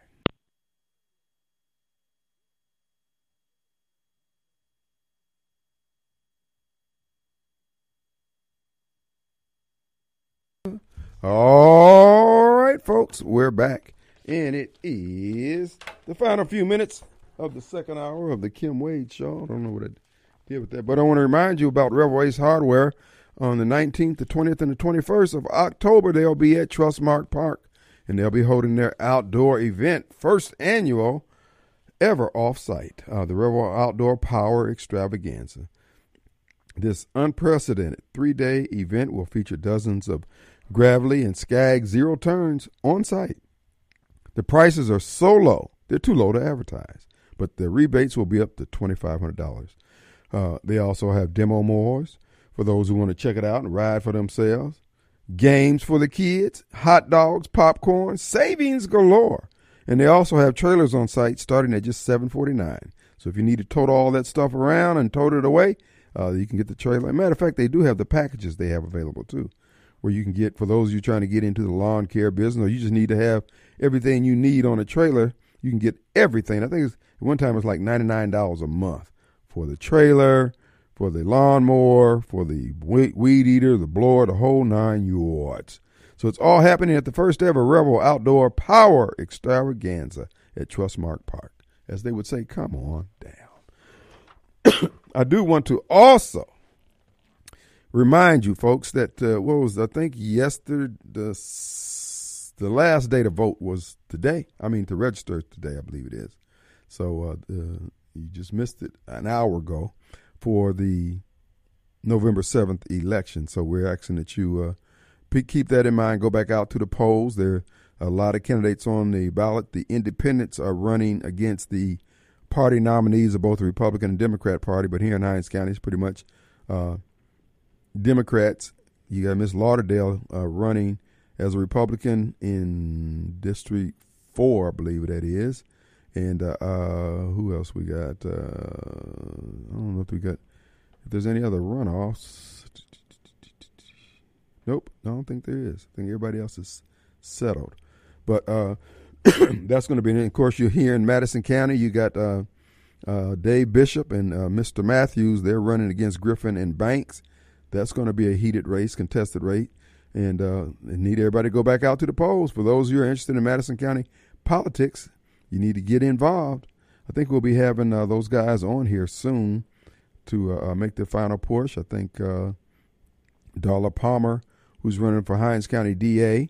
All right, folks, we're back, and it is the final few minutes of the second hour of the Kim Wade Show. I don't know what I did with that, but I want to remind you about Rebel Ace Hardware. On the nineteenth, the twentieth, and the twenty-first of October, they'll be at Trustmark Park, and they'll be holding their outdoor event, first annual ever off-site, uh, the Rebel Outdoor Power Extravaganza. This unprecedented three-day event will feature dozens of gravelly and skag zero turns on site. The prices are so low, they're too low to advertise, but the rebates will be up to twenty-five hundred dollars. Uh, they also have demo moors for those who want to check it out and ride for themselves, games for the kids, hot dogs, popcorn, savings galore. And they also have trailers on site starting at just seven forty-nine. So if you need to tote all that stuff around and tote it away, uh, you can get the trailer. As a matter of fact, they do have the packages they have available too, where you can get, for those of you trying to get into the lawn care business, or you just need to have everything you need on a trailer, you can get everything. I think it's, at one time it was like ninety-nine dollars a month for the trailer, for the lawnmower, for the weed eater, the blower, the whole nine yards. So it's all happening at the first ever Rebel Outdoor Power Extravaganza at Trustmark Park. As they would say, come on down. I do want to also remind you, folks, that uh, what was I think yesterday the, the last day to vote was today. I mean to register today, I believe it is. So uh, uh, you just missed it an hour ago for the November seventh election. So we're asking that you uh, keep that in mind. Go back out to the polls. There are a lot of candidates on the ballot. The independents are running against the party nominees of both the Republican and Democrat Party. But here in Hinds County, it's pretty much Uh, Democrats. You got Miss Lauderdale uh, running as a Republican in District four, I believe that is. And uh, uh, who else we got? Uh, I don't know if we got, if there's any other runoffs. Nope, I don't think there is. I think everybody else is settled. But uh, that's going to be, and of course, you're here in Madison County. You got uh, uh, Dave Bishop and uh, Mister Matthews. They're running against Griffin and Banks. That's going to be a heated race, contested race, and uh, need everybody to go back out to the polls. For those who are interested in Madison County politics, you need to get involved. I think we'll be having uh, those guys on here soon to uh, make their final push. I think uh, Darla Palmer, who's running for Hinds County D A,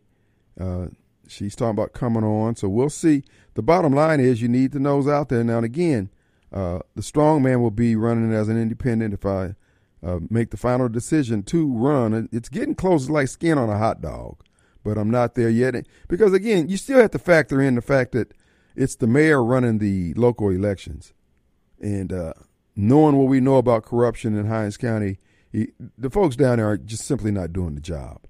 uh, she's talking about coming on. So we'll see. The bottom line is you need the nose out there. Now, and again, uh, the strong man will be running as an independent if I – Uh, make the final decision to run. It's getting close, like skin on a hot dog, but I'm not there yet. Because, again, you still have to factor in the fact that it's the mayor running the local elections. And uh, knowing what we know about corruption in Hinds County, he, the folks down there are just simply not doing the job.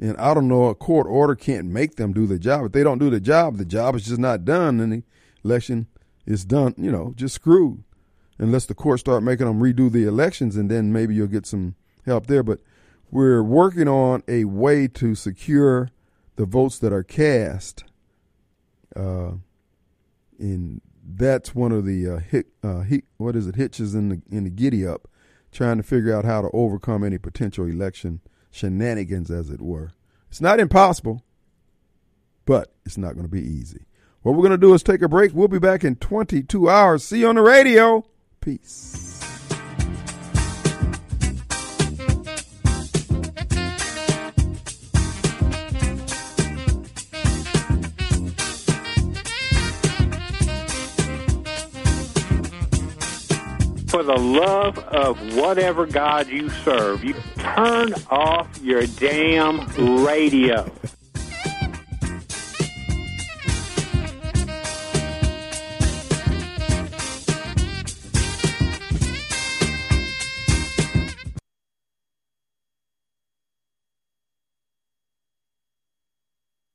And I don't know, a court order can't make them do the job. If they don't do the job, the job is just not done, and the election is done, you know, just screwed. Unless the court start making them redo the elections, and then maybe you'll get some help there. But we're working on a way to secure the votes that are cast. Uh, and that's one of the uh, hit, uh, hit, what is it, hitches in the in the giddy up trying to figure out how to overcome any potential election shenanigans, as it were. It's not impossible, but it's not going to be easy. What we're going to do is take a break. We'll be back in twenty-two hours. See you on the radio. Peace. For the love of whatever God you serve, you turn off your damn radio.